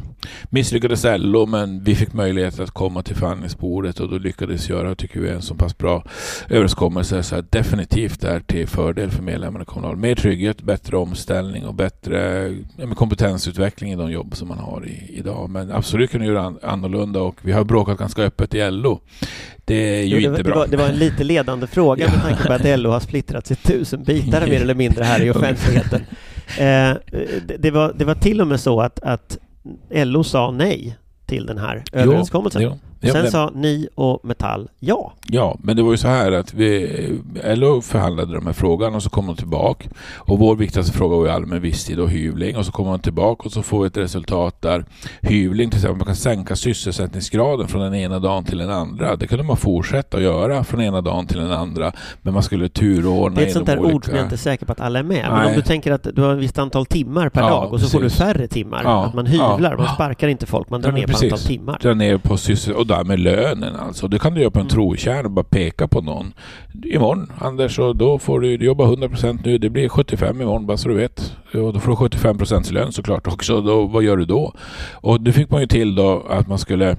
misslyckades LO, men vi fick möjlighet att komma till förhandlingsbordet, och då lyckades göra, tycker vi, en så pass bra överenskommelse så att definitivt är till fördel för medlemmarna i kommunal. Mer trygghet, bättre omställning och bättre kompetensutveckling i de jobb som man har idag. Men absolut kunde göra annorlunda, och vi har bråkat ganska öppet i LO. Det är ju inte bra. Det var en lite ledande fråga med tanke på att LO har splittrat sig 1000 bitar mer eller mindre här i offentligheten. Det var till och med så att LO sa nej till den här överenskommelsen. Ja, sen sa ni och Metall ja. Ja, men det var ju så här att LO förhandlade de här frågan och så kom de tillbaka. Och vår viktigaste fråga var ju allmän visstid och hyvling. Och så kommer de tillbaka och så får vi ett resultat där hyvling, till exempel, man kan sänka sysselsättningsgraden från den ena dagen till den andra. Det kunde man fortsätta att göra från ena dagen till den andra. Men man skulle turordna. Det är ett sånt där olika ord som jag inte är säker på att alla är med. Men om du tänker att du har ett visst antal timmar per dag och så får du färre timmar. Ja, att man hyvlar, man sparkar inte folk, man drar ner på antal timmar. Drar ner på sysselsättning. Där med lönen alltså. Det kan du göra på en trotjärn och bara peka på någon. Imorgon, Anders, och då får du jobba 100% nu. Det blir 75 imorgon, bara så du vet. Och då får du 75% lön såklart också. Då, vad gör du då? Och det fick man ju till då att man skulle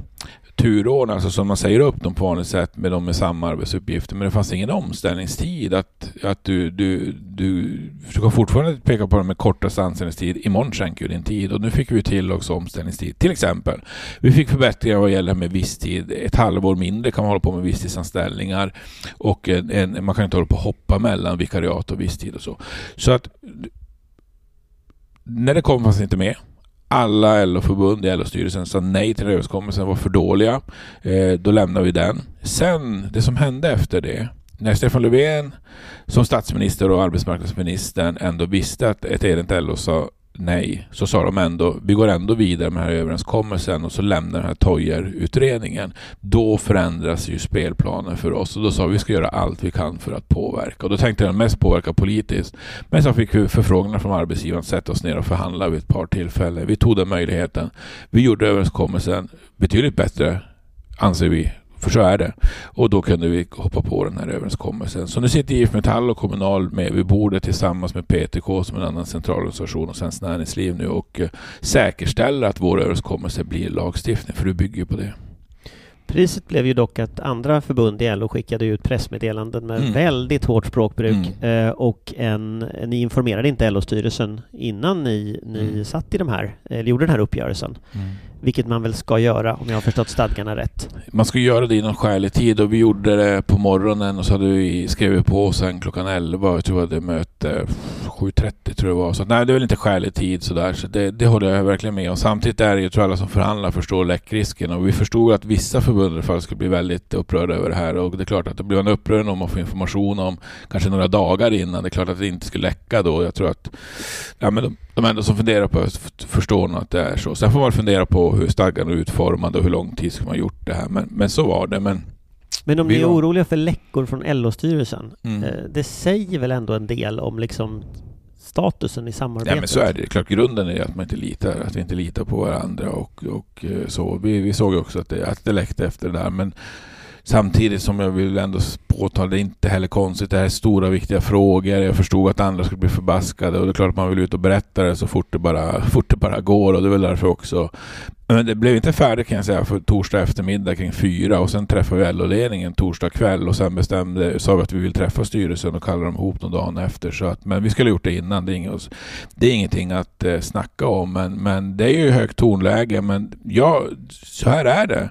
turordna, alltså som man säger upp dem på vanligt sätt med de med samma arbetsuppgifter, men det fanns ingen omställningstid att du kan fortfarande peka på dem med kortaste anställningstid. Imorgon skänker ju din tid, och nu fick vi till också omställningstid. Till exempel, vi fick förbättringar vad gäller med visstid. Ett halvår mindre kan man hålla på med visstidsanställningar, och man kan inte hålla på att hoppa mellan vikariat och visstid och så. Så att när det kom fanns det inte med. Alla LO-förbund i LO-styrelsen sa nej till överenskommelsen, var för dåliga. Då lämnar vi den. Sen, det som hände efter det, när Stefan Löfven som statsminister och arbetsmarknadsministern ändå visste att ett enigt LO sa nej, så sa de ändå, vi går ändå vidare med den här överenskommelsen, och så lämnar den här Toijer-utredningen. Då förändras ju spelplanen för oss, och då sa vi ska göra allt vi kan för att påverka. Och då tänkte jag mest påverka politiskt, men så fick vi förfrågningar från arbetsgivaren, sätta oss ner och förhandla vid ett par tillfällen. Vi tog den möjligheten. Vi gjorde överenskommelsen betydligt bättre, anser vi. För så är det. Och då kunde vi hoppa på den här överenskommelsen. Så nu sitter IF Metall och kommunal med vid bordet tillsammans med PTK som en annan centralorganisation och Svenskt Näringsliv nu, och säkerställer att vår överenskommelse blir lagstiftning, för du bygger på det. Priset blev ju dock att andra förbund i LO skickade ut pressmeddelanden med väldigt hårt språkbruk, och ni informerade inte LO-styrelsen innan ni satt i de här, eller gjorde den här uppgörelsen. Vilket man väl ska göra, om jag har förstått stadgarna rätt. Man ska göra det inom skälig tid, och vi gjorde det på morgonen, och så hade vi skrivit på sen klockan 11, jag tror att det möte 7.30 tror jag var. Så att, nej, det är väl inte skälig tid sådär, så det håller jag verkligen med. Och samtidigt är det ju, tror alla som förhandlar förstår läckrisken, och vi förstod att vissa förbund i alla fall skulle bli väldigt upprörda över det här, och det är klart att det blir en upprörd om man får information om kanske några dagar innan. Det är klart att det inte skulle läcka då. Jag tror att de ändå som funderar på förstår nog att det är så. Sen får man fundera på hur stadgarna är utformade och hur lång tid ska man ha gjort det här. Men så var det. Men om ni är oroliga för läckor från LO-styrelsen, det säger väl ändå en del om liksom statusen i samarbetet? Nej, men så är det. Klart, grunden är att vi inte litar på varandra och så. Vi såg också att det läckte efter det där, men samtidigt som jag vill ändå påtala, det är inte heller konstigt. Det här är stora, viktiga frågor. Jag förstod att andra skulle bli förbaskade, och det är klart att man vill ut och berätta det så fort det bara går, och det är väl därför också. Men det blev inte färdigt, kan jag säga, för torsdag eftermiddag kring 4, och sen träffade vi LO-ledningen torsdag kväll, och sen sa vi att vi vill träffa styrelsen och kalla dem ihop någon dagen efter. Så att, men vi skulle ha gjort det innan. Det är ingenting att snacka om, men det är ju högt tonläge. Men ja, så här är det.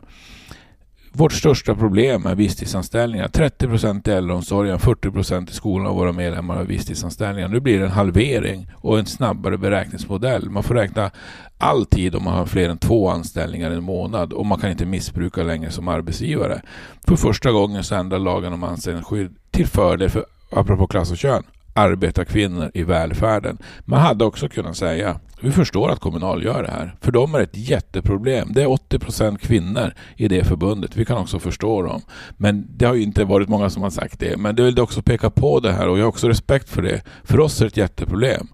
Vårt största problem är visstidsanställningar. 30% i äldreomsorgen, 40% i skolan av våra medlemmar har visstidsanställningar. Nu blir det en halvering och en snabbare beräkningsmodell. Man får räkna alltid om man har fler än 2 anställningar i en månad, och man kan inte missbruka längre som arbetsgivare. För första gången så ändrar lagen om anställningsskydd till fördel för, apropå klass och kön, arbetarkvinnor i välfärden. Man hade också kunnat säga, vi förstår att kommunal gör det här, för de är ett jätteproblem. Det är 80% kvinnor i det förbundet. Vi kan också förstå dem. Men det har ju inte varit många som har sagt det. Men det vill också peka på det här, och jag har också respekt för det. För oss är det ett jätteproblem.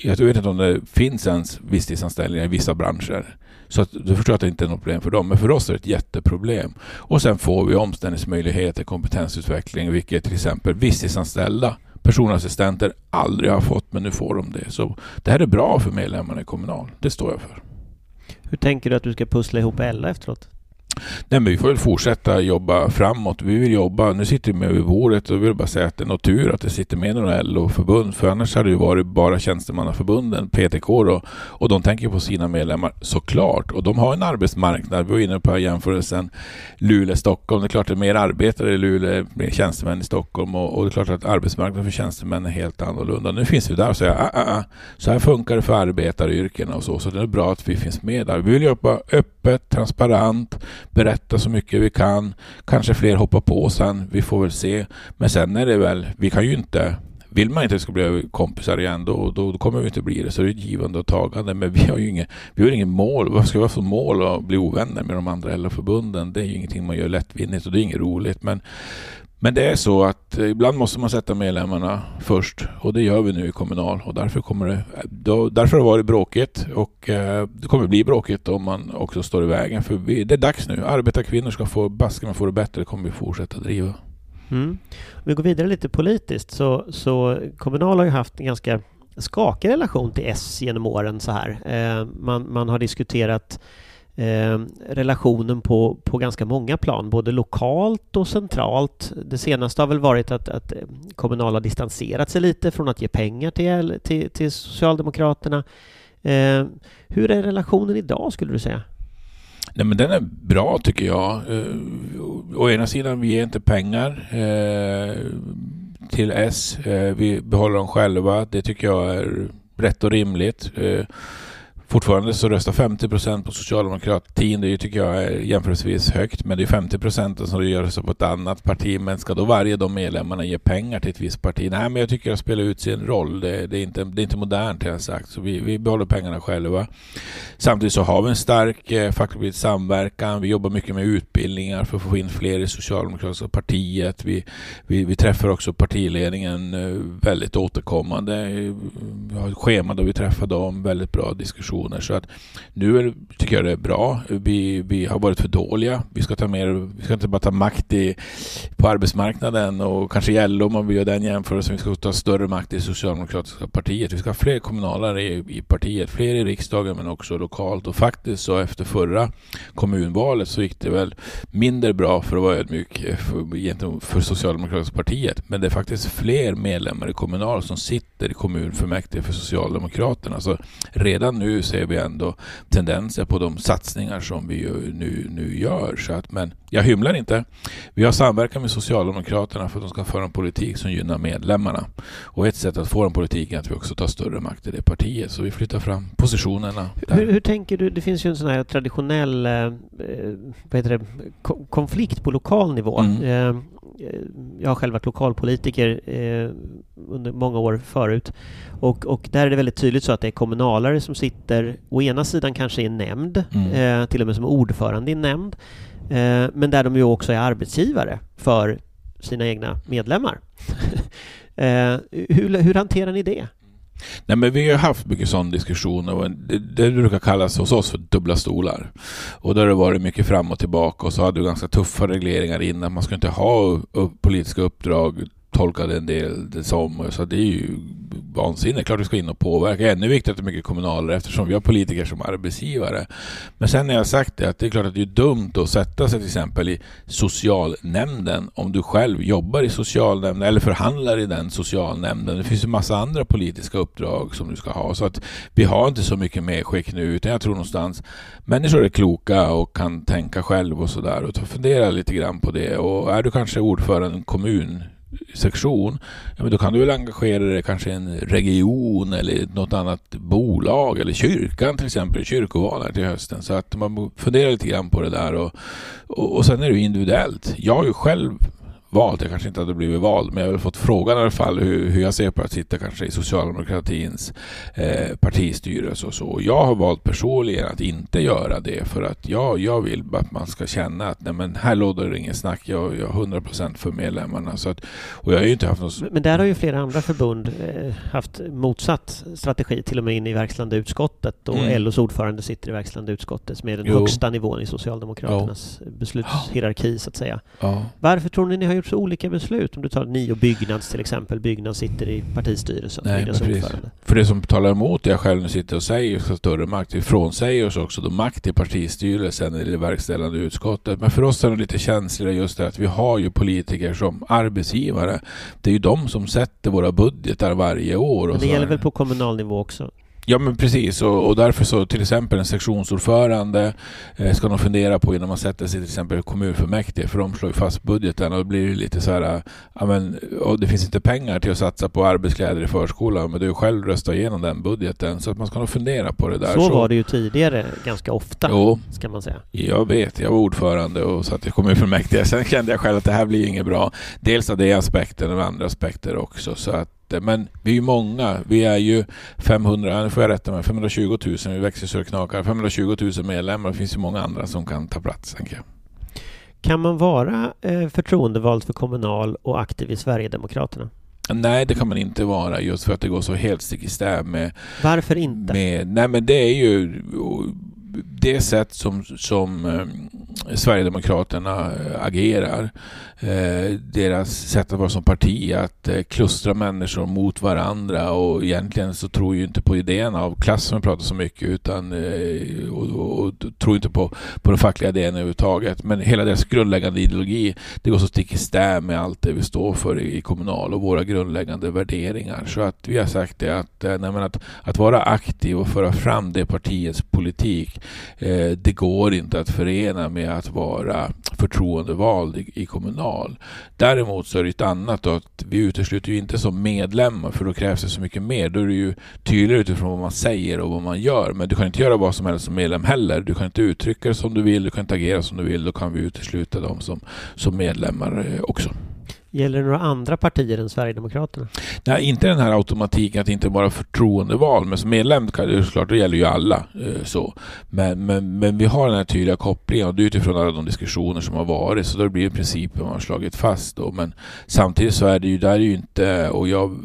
Jag vet inte om det finns ens visstidsanställningar i vissa branscher. Så att du förstår att det inte är något problem för dem. Men för oss är det ett jätteproblem. Och sen får vi omställningsmöjligheter, kompetensutveckling, vilket till exempel visstidsanställda personassistenter aldrig har fått, men nu får de det. Så det här är bra för medlemmarna i kommunal. Det står jag för. Hur tänker du att du ska pussla ihop alla efteråt? Nej, men vi får väl fortsätta jobba framåt. Vi vill jobba, nu sitter vi med vid bordet, och vill bara säga att det är något tur att det sitter med några LO-förbund, för annars hade det ju varit bara tjänstemannaförbunden, PTK då, och de tänker på sina medlemmar såklart, och de har en arbetsmarknad. Vi var inne på jämförelsen Luleå-Stockholm. Det är klart att det är mer arbetare i Luleå, mer tjänstemän i Stockholm, och det är klart att arbetsmarknaden för tjänstemän är helt annorlunda. Nu finns vi där och säger så här funkar det för arbetaryrken och så det är bra att vi finns med där. Vi vill jobba öppet öppet, transparent, berätta så mycket vi kan. Kanske fler hoppar på sen, vi får väl se. Men sen är det väl, vi kan ju inte... Vill man inte att det ska bli kompisar igen, då kommer vi inte bli det. Så det är ett givande och tagande. Men vi har ju inget mål. Vad ska vi ha för mål att bli ovänner med de andra eller förbunden? Det är ju ingenting man gör lättvinnigt och det är inget roligt. Men det är så att ibland måste man sätta medlemmarna först. Och det gör vi nu i kommunal. Och därför därför var det bråkigt. Och det kommer bli bråkigt om man också står i vägen. För det är dags nu. Arbetarkvinnor ska få basken och få det bättre. Det kommer vi fortsätta driva. Mm. Om vi går vidare lite politiskt så kommunal har ju haft en ganska skakig relation till S genom åren så här. Man har diskuterat relationen på ganska många plan, både lokalt och centralt. Det senaste har väl varit att kommunal har distanserat sig lite från att ge pengar till Socialdemokraterna. Hur är relationen idag skulle du säga? Nej, men den är bra tycker jag. Å ena sidan, vi ger inte pengar till S. Vi behåller dem själva. Det tycker jag är rätt och rimligt. Fortfarande så röstar 50% på Socialdemokratin. Det tycker jag är jämförelsevis högt. Men det är 50% som gör så på ett annat parti. Men ska då varje de medlemmarna ge pengar till ett visst parti? Nej, men jag tycker att det spelar ut sin roll. Det är inte modernt helt sagt. Så vi behåller pengarna själva. Samtidigt så har vi en stark facklig samverkan. Vi jobbar mycket med utbildningar för att få in fler i Socialdemokratiska partiet. Vi träffar också partiledningen väldigt återkommande. Vi har ett schema där vi träffar dem. Väldigt bra diskussion. Så att nu tycker jag det är bra. Vi har varit för dåliga. Vi ska inte bara ta makt på arbetsmarknaden och kanske gälla om man vill göra den jämförelsen. Vi ska ta större makt i Socialdemokratiska partiet. Vi ska ha fler kommunalare i partiet, fler i riksdagen men också lokalt. Och faktiskt så efter förra kommunvalet så gick det väl mindre bra för att vara ödmjuk för Socialdemokratiska partiet. Men det är faktiskt fler medlemmar i kommunal som sitter i kommunfullmäktige för Socialdemokraterna. Så redan nu ser vi ändå tendenser på de satsningar som vi nu gör. Så att, men jag hymlar inte. Vi har samverkan med Socialdemokraterna för att de ska föra en politik som gynnar medlemmarna. Och ett sätt att få en politik är att vi också tar större makt i det partiet. Så vi flyttar fram positionerna. Hur tänker du? Det finns ju en sån här traditionell konflikt på lokal nivå. Mm. Jag har själv varit lokalpolitiker under många år förut och där är det väldigt tydligt så att det är kommunalare som sitter å ena sidan kanske i en nämnd, till och med som ordförande i en nämnd, men där de ju också är arbetsgivare för sina egna medlemmar. Hur hanterar ni det? Nej, men vi har haft mycket sån diskussioner och det brukar kallas hos oss för dubbla stolar. Och där har det varit mycket fram och tillbaka och så hade vi ganska tuffa regleringar innan. Man ska inte ha politiska uppdrag, tolkade en del det som. Så det är ju vansinnigt. Klart vi ska in och påverka. Ännu viktigt att det är mycket kommunalare eftersom vi har politiker som arbetsgivare. Men sen när jag sagt det, att det är klart att det är dumt att sätta sig till exempel i socialnämnden om du själv jobbar i socialnämnden eller förhandlar i den socialnämnden. Det finns en massa andra politiska uppdrag som du ska ha. Så att vi har inte så mycket medskick nu utan jag tror någonstans människor är kloka och kan tänka själv och sådär och fundera lite grann på det. Och är du kanske ordförande i en kommun sektion, ja, men då kan du väl engagera dig kanske i en region eller något annat bolag eller kyrkan till exempel, kyrkovalar till hösten, så att man funderar lite grann på det där och sen är det individuellt. Jag har ju själv valt, jag kanske inte hade blivit vald, men jag har fått frågan i alla fall hur jag ser på att sitta kanske i Socialdemokratins partistyrelse och så. Jag har valt personligen att inte göra det för att jag vill att man ska känna att nej, men här låter det ingen snack, jag är 100% för medlemmarna. Så att, och jag har ju inte haft något... Men där har ju flera andra förbund haft motsatt strategi, till och med in i verkställande utskottet och LOs ordförande sitter i verkställande utskottet som är den högsta nivån i Socialdemokraternas beslutshierarki så att säga. Ja. Varför tror ni har gjort så olika beslut? Om du tar Nio Byggnads till exempel. Byggnads sitter i partistyrelsen. Nej, för det som talar emot jag själv nu sitter och säger så större makt. Vi frånsäger oss också då makt i partistyrelsen eller i verkställande utskottet. Men för oss är det lite känsligare just det att vi har ju politiker som arbetsgivare. Det är ju de som sätter våra budgetar varje år. Men det gäller väl på kommunal nivå också? Ja, men precis, och därför så till exempel en sektionsordförande ska de fundera på innan man sätter sig till exempel kommunfullmäktige, för de slår ju fast budgeten och då blir det lite så här, ja men det finns inte pengar till att satsa på arbetskläder i förskolan, men du själv röstar igenom den budgeten, så att man ska nog fundera på det där. Så var det ju tidigare ganska ofta, jo, ska man säga. Jag vet, jag var ordförande och satt i kommunfullmäktige, sen kände jag själv att det här blir inget bra. Dels av det aspekten och andra aspekter också, så att men vi är ju många, vi är ju 500, nu får jag rätta mig, 520 000, vi växer så knakar, 520 000 medlemmar, det finns ju många andra som kan ta plats. Kan man vara förtroendevald för kommunal och aktiv i Sverigedemokraterna? Nej, det kan man inte vara, just för att det går så helt stick i stäv med... Varför inte? Nej, men det är ju... det sätt som Sverigedemokraterna agerar, deras sätt att vara som parti, att klustra människor mot varandra, och egentligen så tror ju inte på idén av klass som pratar så mycket, utan och tror inte på den fackliga idén överhuvudtaget, men hela deras grundläggande ideologi, det går så stick i stäv med allt det vi står för i kommunal och våra grundläggande värderingar, så att vi har sagt det att vara aktiv och föra fram det partiets politik, det går inte att förena med att vara förtroendevald i kommunal. Däremot så är det ett annat då, att vi utesluter ju inte som medlemmar, för då krävs det så mycket mer. Då är det ju tydligare utifrån vad man säger och vad man gör, men du kan inte göra vad som helst som medlem heller. Du kan inte uttrycka det som du vill, du kan inte agera som du vill, då kan vi utesluta dem som medlemmar också. Gäller det några andra partier än Sverigedemokraterna? Nej, inte den här automatiken att inte bara förtroendeval, men som medlem kan det såklart, det gäller ju alla så. Men vi har den här tydliga kopplingen, och det är utifrån alla de diskussioner som har varit, så då blir det principen man har slagit fast då. Men samtidigt så är det ju där ju inte, och jag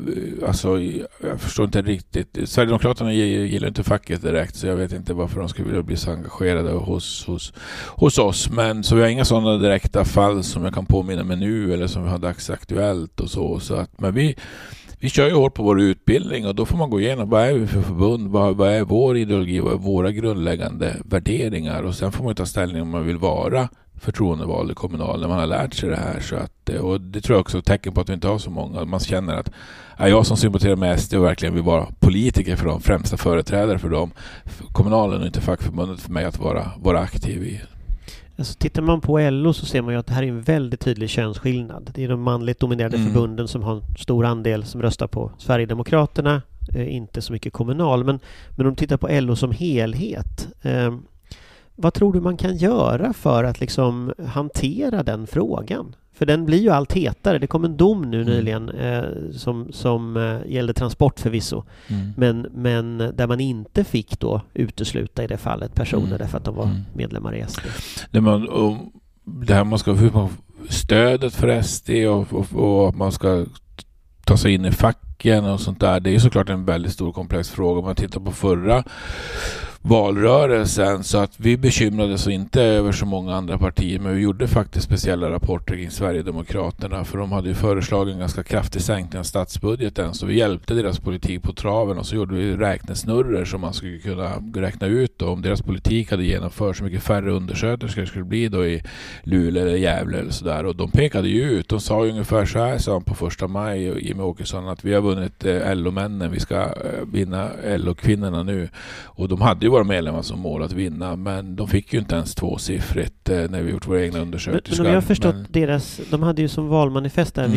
förstår inte riktigt, Sverigedemokraterna gillar inte facket direkt, så jag vet inte varför de skulle vilja bli så engagerade hos oss, men så vi har inga sådana direkta fall som jag kan påminna mig nu, eller som vi hade aktuellt och så att, men vi kör ju hårt på vår utbildning, och då får man gå igenom vad är vi för förbund, vad är vår ideologi, vad är våra grundläggande värderingar, och sen får man ta ställning om man vill vara förtroendevald i kommunal när man har lärt sig det här, så att, och det tror jag också är ett tecken på att vi inte har så många. Man känner att jag som sympatiserar med SD och verkligen vill vara politiker för dem, främsta företrädare för dem, kommunalen och inte fackförbundet för mig att vara aktiv i. Alltså, tittar man på LO så ser man ju att det här är en väldigt tydlig könsskillnad. Det är de manligt dominerade förbunden som har en stor andel som röstar på Sverigedemokraterna, inte så mycket kommunal. Men om du tittar på LO som helhet, vad tror du man kan göra för att liksom hantera den frågan? För den blir ju allt hetare. Det kom en dom nu nyligen som gällde transport förvisso. Men där man inte fick då utesluta i det fallet personer därför att de var medlemmar i SD. Det här man ska få stödet för SD och man ska ta sig in i facken och sånt där. Det är ju såklart en väldigt stor komplex fråga. Om man tittar på förra valrörelsen, så att vi bekymrades inte över så många andra partier, men vi gjorde faktiskt speciella rapporter kring Sverigedemokraterna, för de hade ju föreslagit en ganska kraftig sänkning av statsbudgeten, så vi hjälpte deras politik på traven, och så gjorde vi räknesnurror som man skulle kunna räkna ut då, om deras politik hade genomförts, så mycket färre undersköterskor det skulle bli då i Luleå eller Gävle eller sådär, och de pekade ju ut, de sa ju ungefär så här, sa han på 1 maj och Jimmie Åkesson, att vi har vunnit LO-männen, vi ska vinna LO-kvinnorna nu, och de hade ju våra medlemmar som mål att vinna, men de fick ju inte ens 2-siffrigt när vi gjort våra egna undersökningar. Men om jag har förstått deras, de hade ju som valmanifest där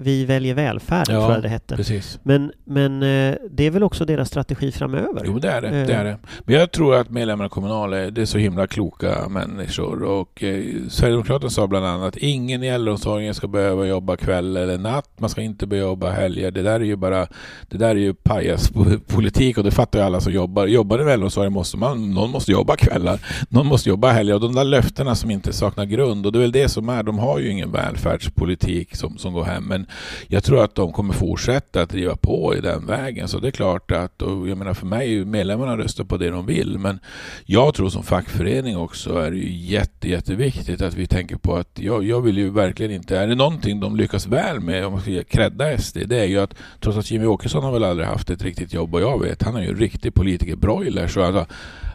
vi väljer välfärd, ja, tror jag det hette. Precis. Men det är väl också deras strategi framöver? Jo, det är det. Det är det. Men jag tror att medlemmarna kommunala, det är så himla kloka människor, och Sverigedemokraterna sa bland annat att ingen i äldreomsorgen ska behöva jobba kväll eller natt, man ska inte behöva jobba helger, det där är ju pajaspolitik, och det fattar ju alla som jobbar i äldreomsorgen. Någon måste jobba kvällar, någon måste jobba helger, och de där löftena som inte saknar grund, och det är väl det som är, de har ju ingen välfärdspolitik som går hem, men jag tror att de kommer fortsätta att driva på i den vägen, så det är klart att, och jag menar för mig, medlemmarna röstar på det de vill, men jag tror som fackförening också är det ju jätteviktigt att vi tänker på att jag vill ju verkligen inte, är det någonting de lyckas väl med om man ska krädda SD, det är ju att trots att Jimmie Åkesson har väl aldrig haft ett riktigt jobb, och jag vet, han är ju en riktig politikerbroiler, så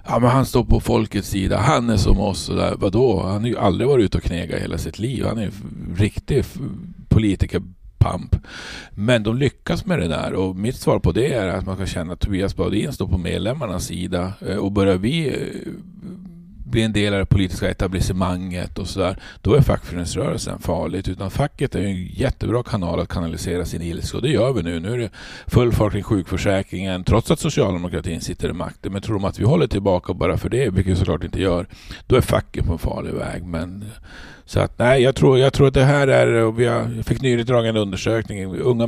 ja, men han står på folkets sida, han är som oss och där. Vadå? Han har ju aldrig varit ute och knega hela sitt liv, han är en riktig politiker pump. Men de lyckas med det där, och mitt svar på det är att man ska känna att Tobias Baudin står på medlemmarnas sida, och börjar vi bli en del av det politiska etablissemanget och sådär, då är fackföreningsrörelsen farligt, utan facket är en jättebra kanal att kanalisera sin ilska, och det gör vi nu. Nu är det full fart kring sjukförsäkringen trots att socialdemokratin sitter i makten, men tror de att vi håller tillbaka bara för det, vilket vi såklart inte gör, då är facket på en farlig väg. Men så att nej, jag tror att det här är, och jag fick nyligen drag en undersökning, unga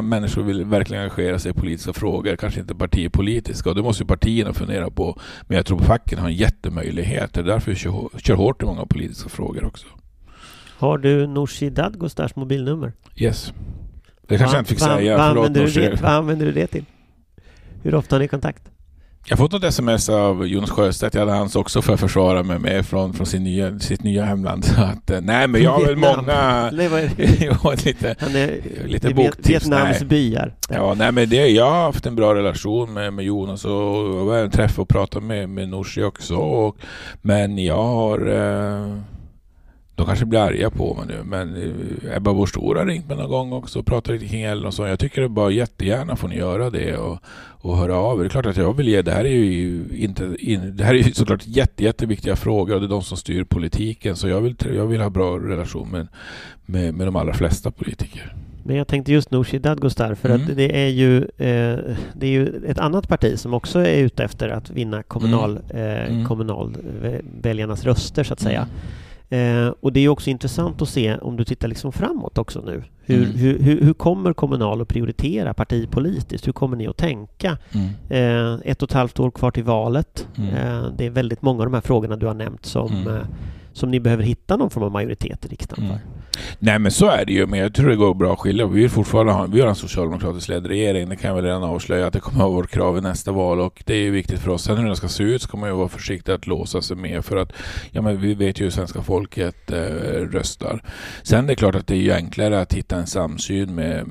människor vill verkligen engagera sig i politiska frågor, kanske inte partipolitiska, och det måste ju partierna fundera på, men jag tror att facken har en jättemöjlighet, det är därför vi kör hårt i många politiska frågor också. Har du Noshidad Göstarsch mobilnummer? Yes. Det kanske jag inte fick säga. Vad använder du det till? Hur ofta har ni kontakt? Jag har fått ett sms av Jonas Sjöstedt. Jag hade hans också för att försvara mig med från sitt nya hemland. Så att, nej, men jag har väl många... lite boktips. Vietnams byar. Ja, nej, men det, jag har haft en bra relation med Jonas, och jag träffade och pratade med Norsi också. Men jag har... De kanske blir arga på mig nu, men Ebba Vår Stora ringt mig någon gång också och pratar lite kring Ellen och så. Jag tycker det bara jättegärna får ni göra det och höra av er. Det är klart att jag vill ge, det här är ju såklart jätteviktiga frågor, och det är de som styr politiken, så jag vill ha bra relation med de allra flesta politiker. Men jag tänkte just Noshidad Göstarsch, för att det är ju ett annat parti som också är ute efter att vinna kommunalväljarnas röster så att säga. Och det är också intressant att se, om du tittar liksom framåt också nu, hur kommer kommunal att prioritera partipolitiskt? Hur kommer ni att tänka? 1,5 år kvar till valet. Det är väldigt många av de här frågorna du har nämnt som ni behöver hitta någon form av majoritet i riksdagen för. Nej, men så är det ju, men jag tror det går bra att skilja. Vi vill fortfarande vi har en socialdemokratisk ledd regering, det kan väl redan avslöja att det kommer att vara vårt krav i nästa val, och det är ju viktigt för oss. Sen hur den ska se ut så kommer jag vara försiktig att låsa sig med, för att men vi vet ju hur svenska folket röstar. Sen är det klart att det är ju enklare att hitta en samsyn med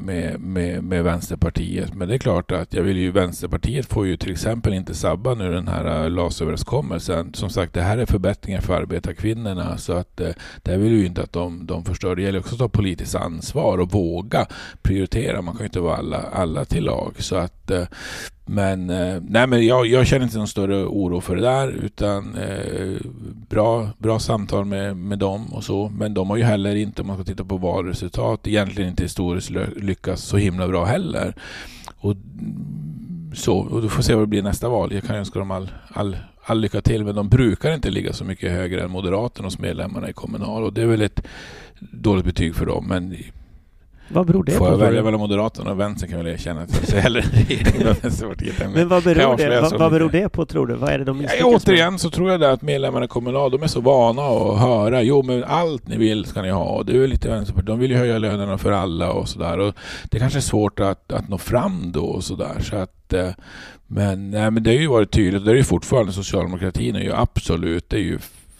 Vänsterpartiet, men det är klart att Vänsterpartiet får ju till exempel inte sabba nu den här LAS-överenskommelsen. Som sagt, det här är förbättringar för arbetarkvinnor, så att där vill ju inte att de förstör. Det gäller också att ta politiskt ansvar och våga prioritera. Man kan ju inte vara alla till lag. Så att, men jag känner inte någon större oro för det där, utan bra samtal med dem och så. Men de har ju heller inte, om man ska titta på valresultat, egentligen inte historiskt lyckas så himla bra heller. Och då får se vad det blir nästa val. Jag kan önska dem all lycka till, men de brukar inte ligga så mycket högre än Moderaterna hos medlemmarna i kommunal, och det är väl ett dåligt betyg för dem. Men vad beror det på? Får jag välja mellan Moderaterna och Vänstern kan väl erkänna att jag ser hellre regeringen. Men vad beror det på, tror du? Vad är det de återigen så tror jag att medlemmarna i kommunal, de är så vana att höra, jo men allt ni vill ska ni ha, och det är lite Vänsterpartiet, de vill ju höja lönerna för alla och sådär, och det kanske är svårt att nå fram då och sådär, så att men det har ju varit tydligt, och det är ju fortfarande socialdemokratin är ju absolut, det är ju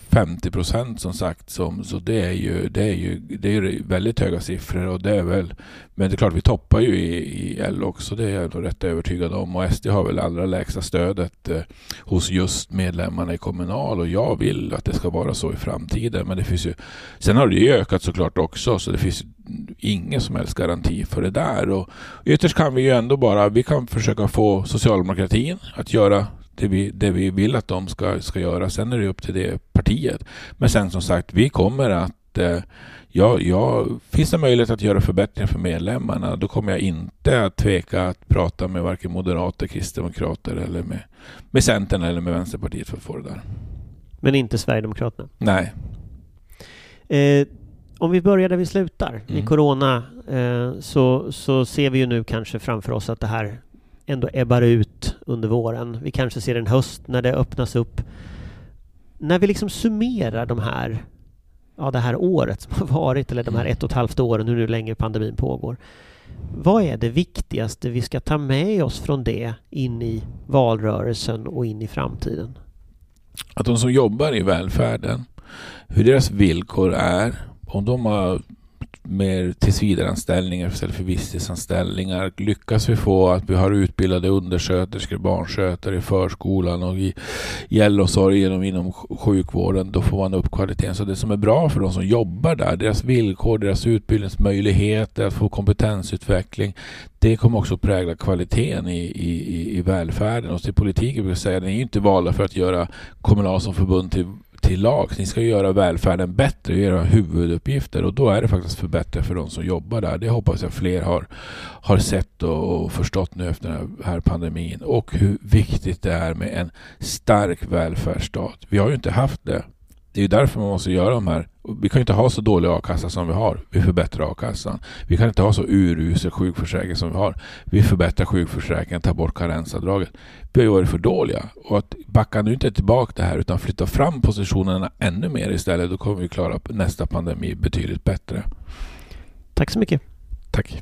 50% som sagt, så det är ju väldigt höga siffror, och det är väl, men det är klart vi toppar ju i LO också, det är jag då rätt övertygad om, och SD har väl allra lägsta stödet hos just medlemmarna i kommunal, och jag vill att det ska vara så i framtiden, men det finns ju, sen har det ju ökat såklart också, så det finns ingen som helst garanti för det där, och ytterst kan vi ju ändå vi kan försöka få socialdemokratin att göra det vi vill att de ska göra. Sen är det upp till det partiet. Men sen som sagt, vi kommer att finns det möjlighet att göra förbättringar för medlemmarna, då kommer jag inte att tveka att prata med varken moderater, kristdemokrater eller med Centern eller med Vänsterpartiet för att få det där. Men inte Sverigedemokraterna? Nej. Om vi börjar där vi slutar i corona, så ser vi ju nu kanske framför oss att det här ändå ebbar ut under våren. Vi kanske ser en höst när det öppnas upp. När vi liksom summerar det här året som har varit, eller de här 1,5 åren, hur länge pandemin pågår. Vad är det viktigaste vi ska ta med oss från det in i valrörelsen och in i framtiden? Att de som jobbar i välfärden, hur deras villkor är, om de har mer tillsvidareanställningar istället för visstidsanställningar. Lyckas vi få att vi har utbildade undersköterskor, barnskötare i förskolan och i äldreomsorgen och inom sjukvården, då får man upp kvaliteten. Så det som är bra för de som jobbar där, deras villkor, deras utbildningsmöjligheter, att få kompetensutveckling, det kommer också prägla kvaliteten i välfärden. Och till politiken vill jag säga, ni är inte valda för att göra kommunal som förbund till lag. Ni ska göra välfärden bättre, göra huvuduppgifter, och då är det faktiskt förbättra för de som jobbar där. Det hoppas jag fler har sett och förstått nu efter den här pandemin, och hur viktigt det är med en stark välfärdsstat. Vi har ju inte haft det. Det är ju därför man måste göra de här. Vi kan inte ha så dålig a-kassa som vi har. Vi förbättrar a-kassan. Vi kan inte ha så urusel sjukförsäkring som vi har. Vi förbättrar sjukförsäkringen, tar bort karensavdraget. Vi gör det för dåliga. Och att backa nu inte tillbaka det här, utan flytta fram positionerna ännu mer istället. Då kommer vi klara nästa pandemi betydligt bättre. Tack så mycket. Tack.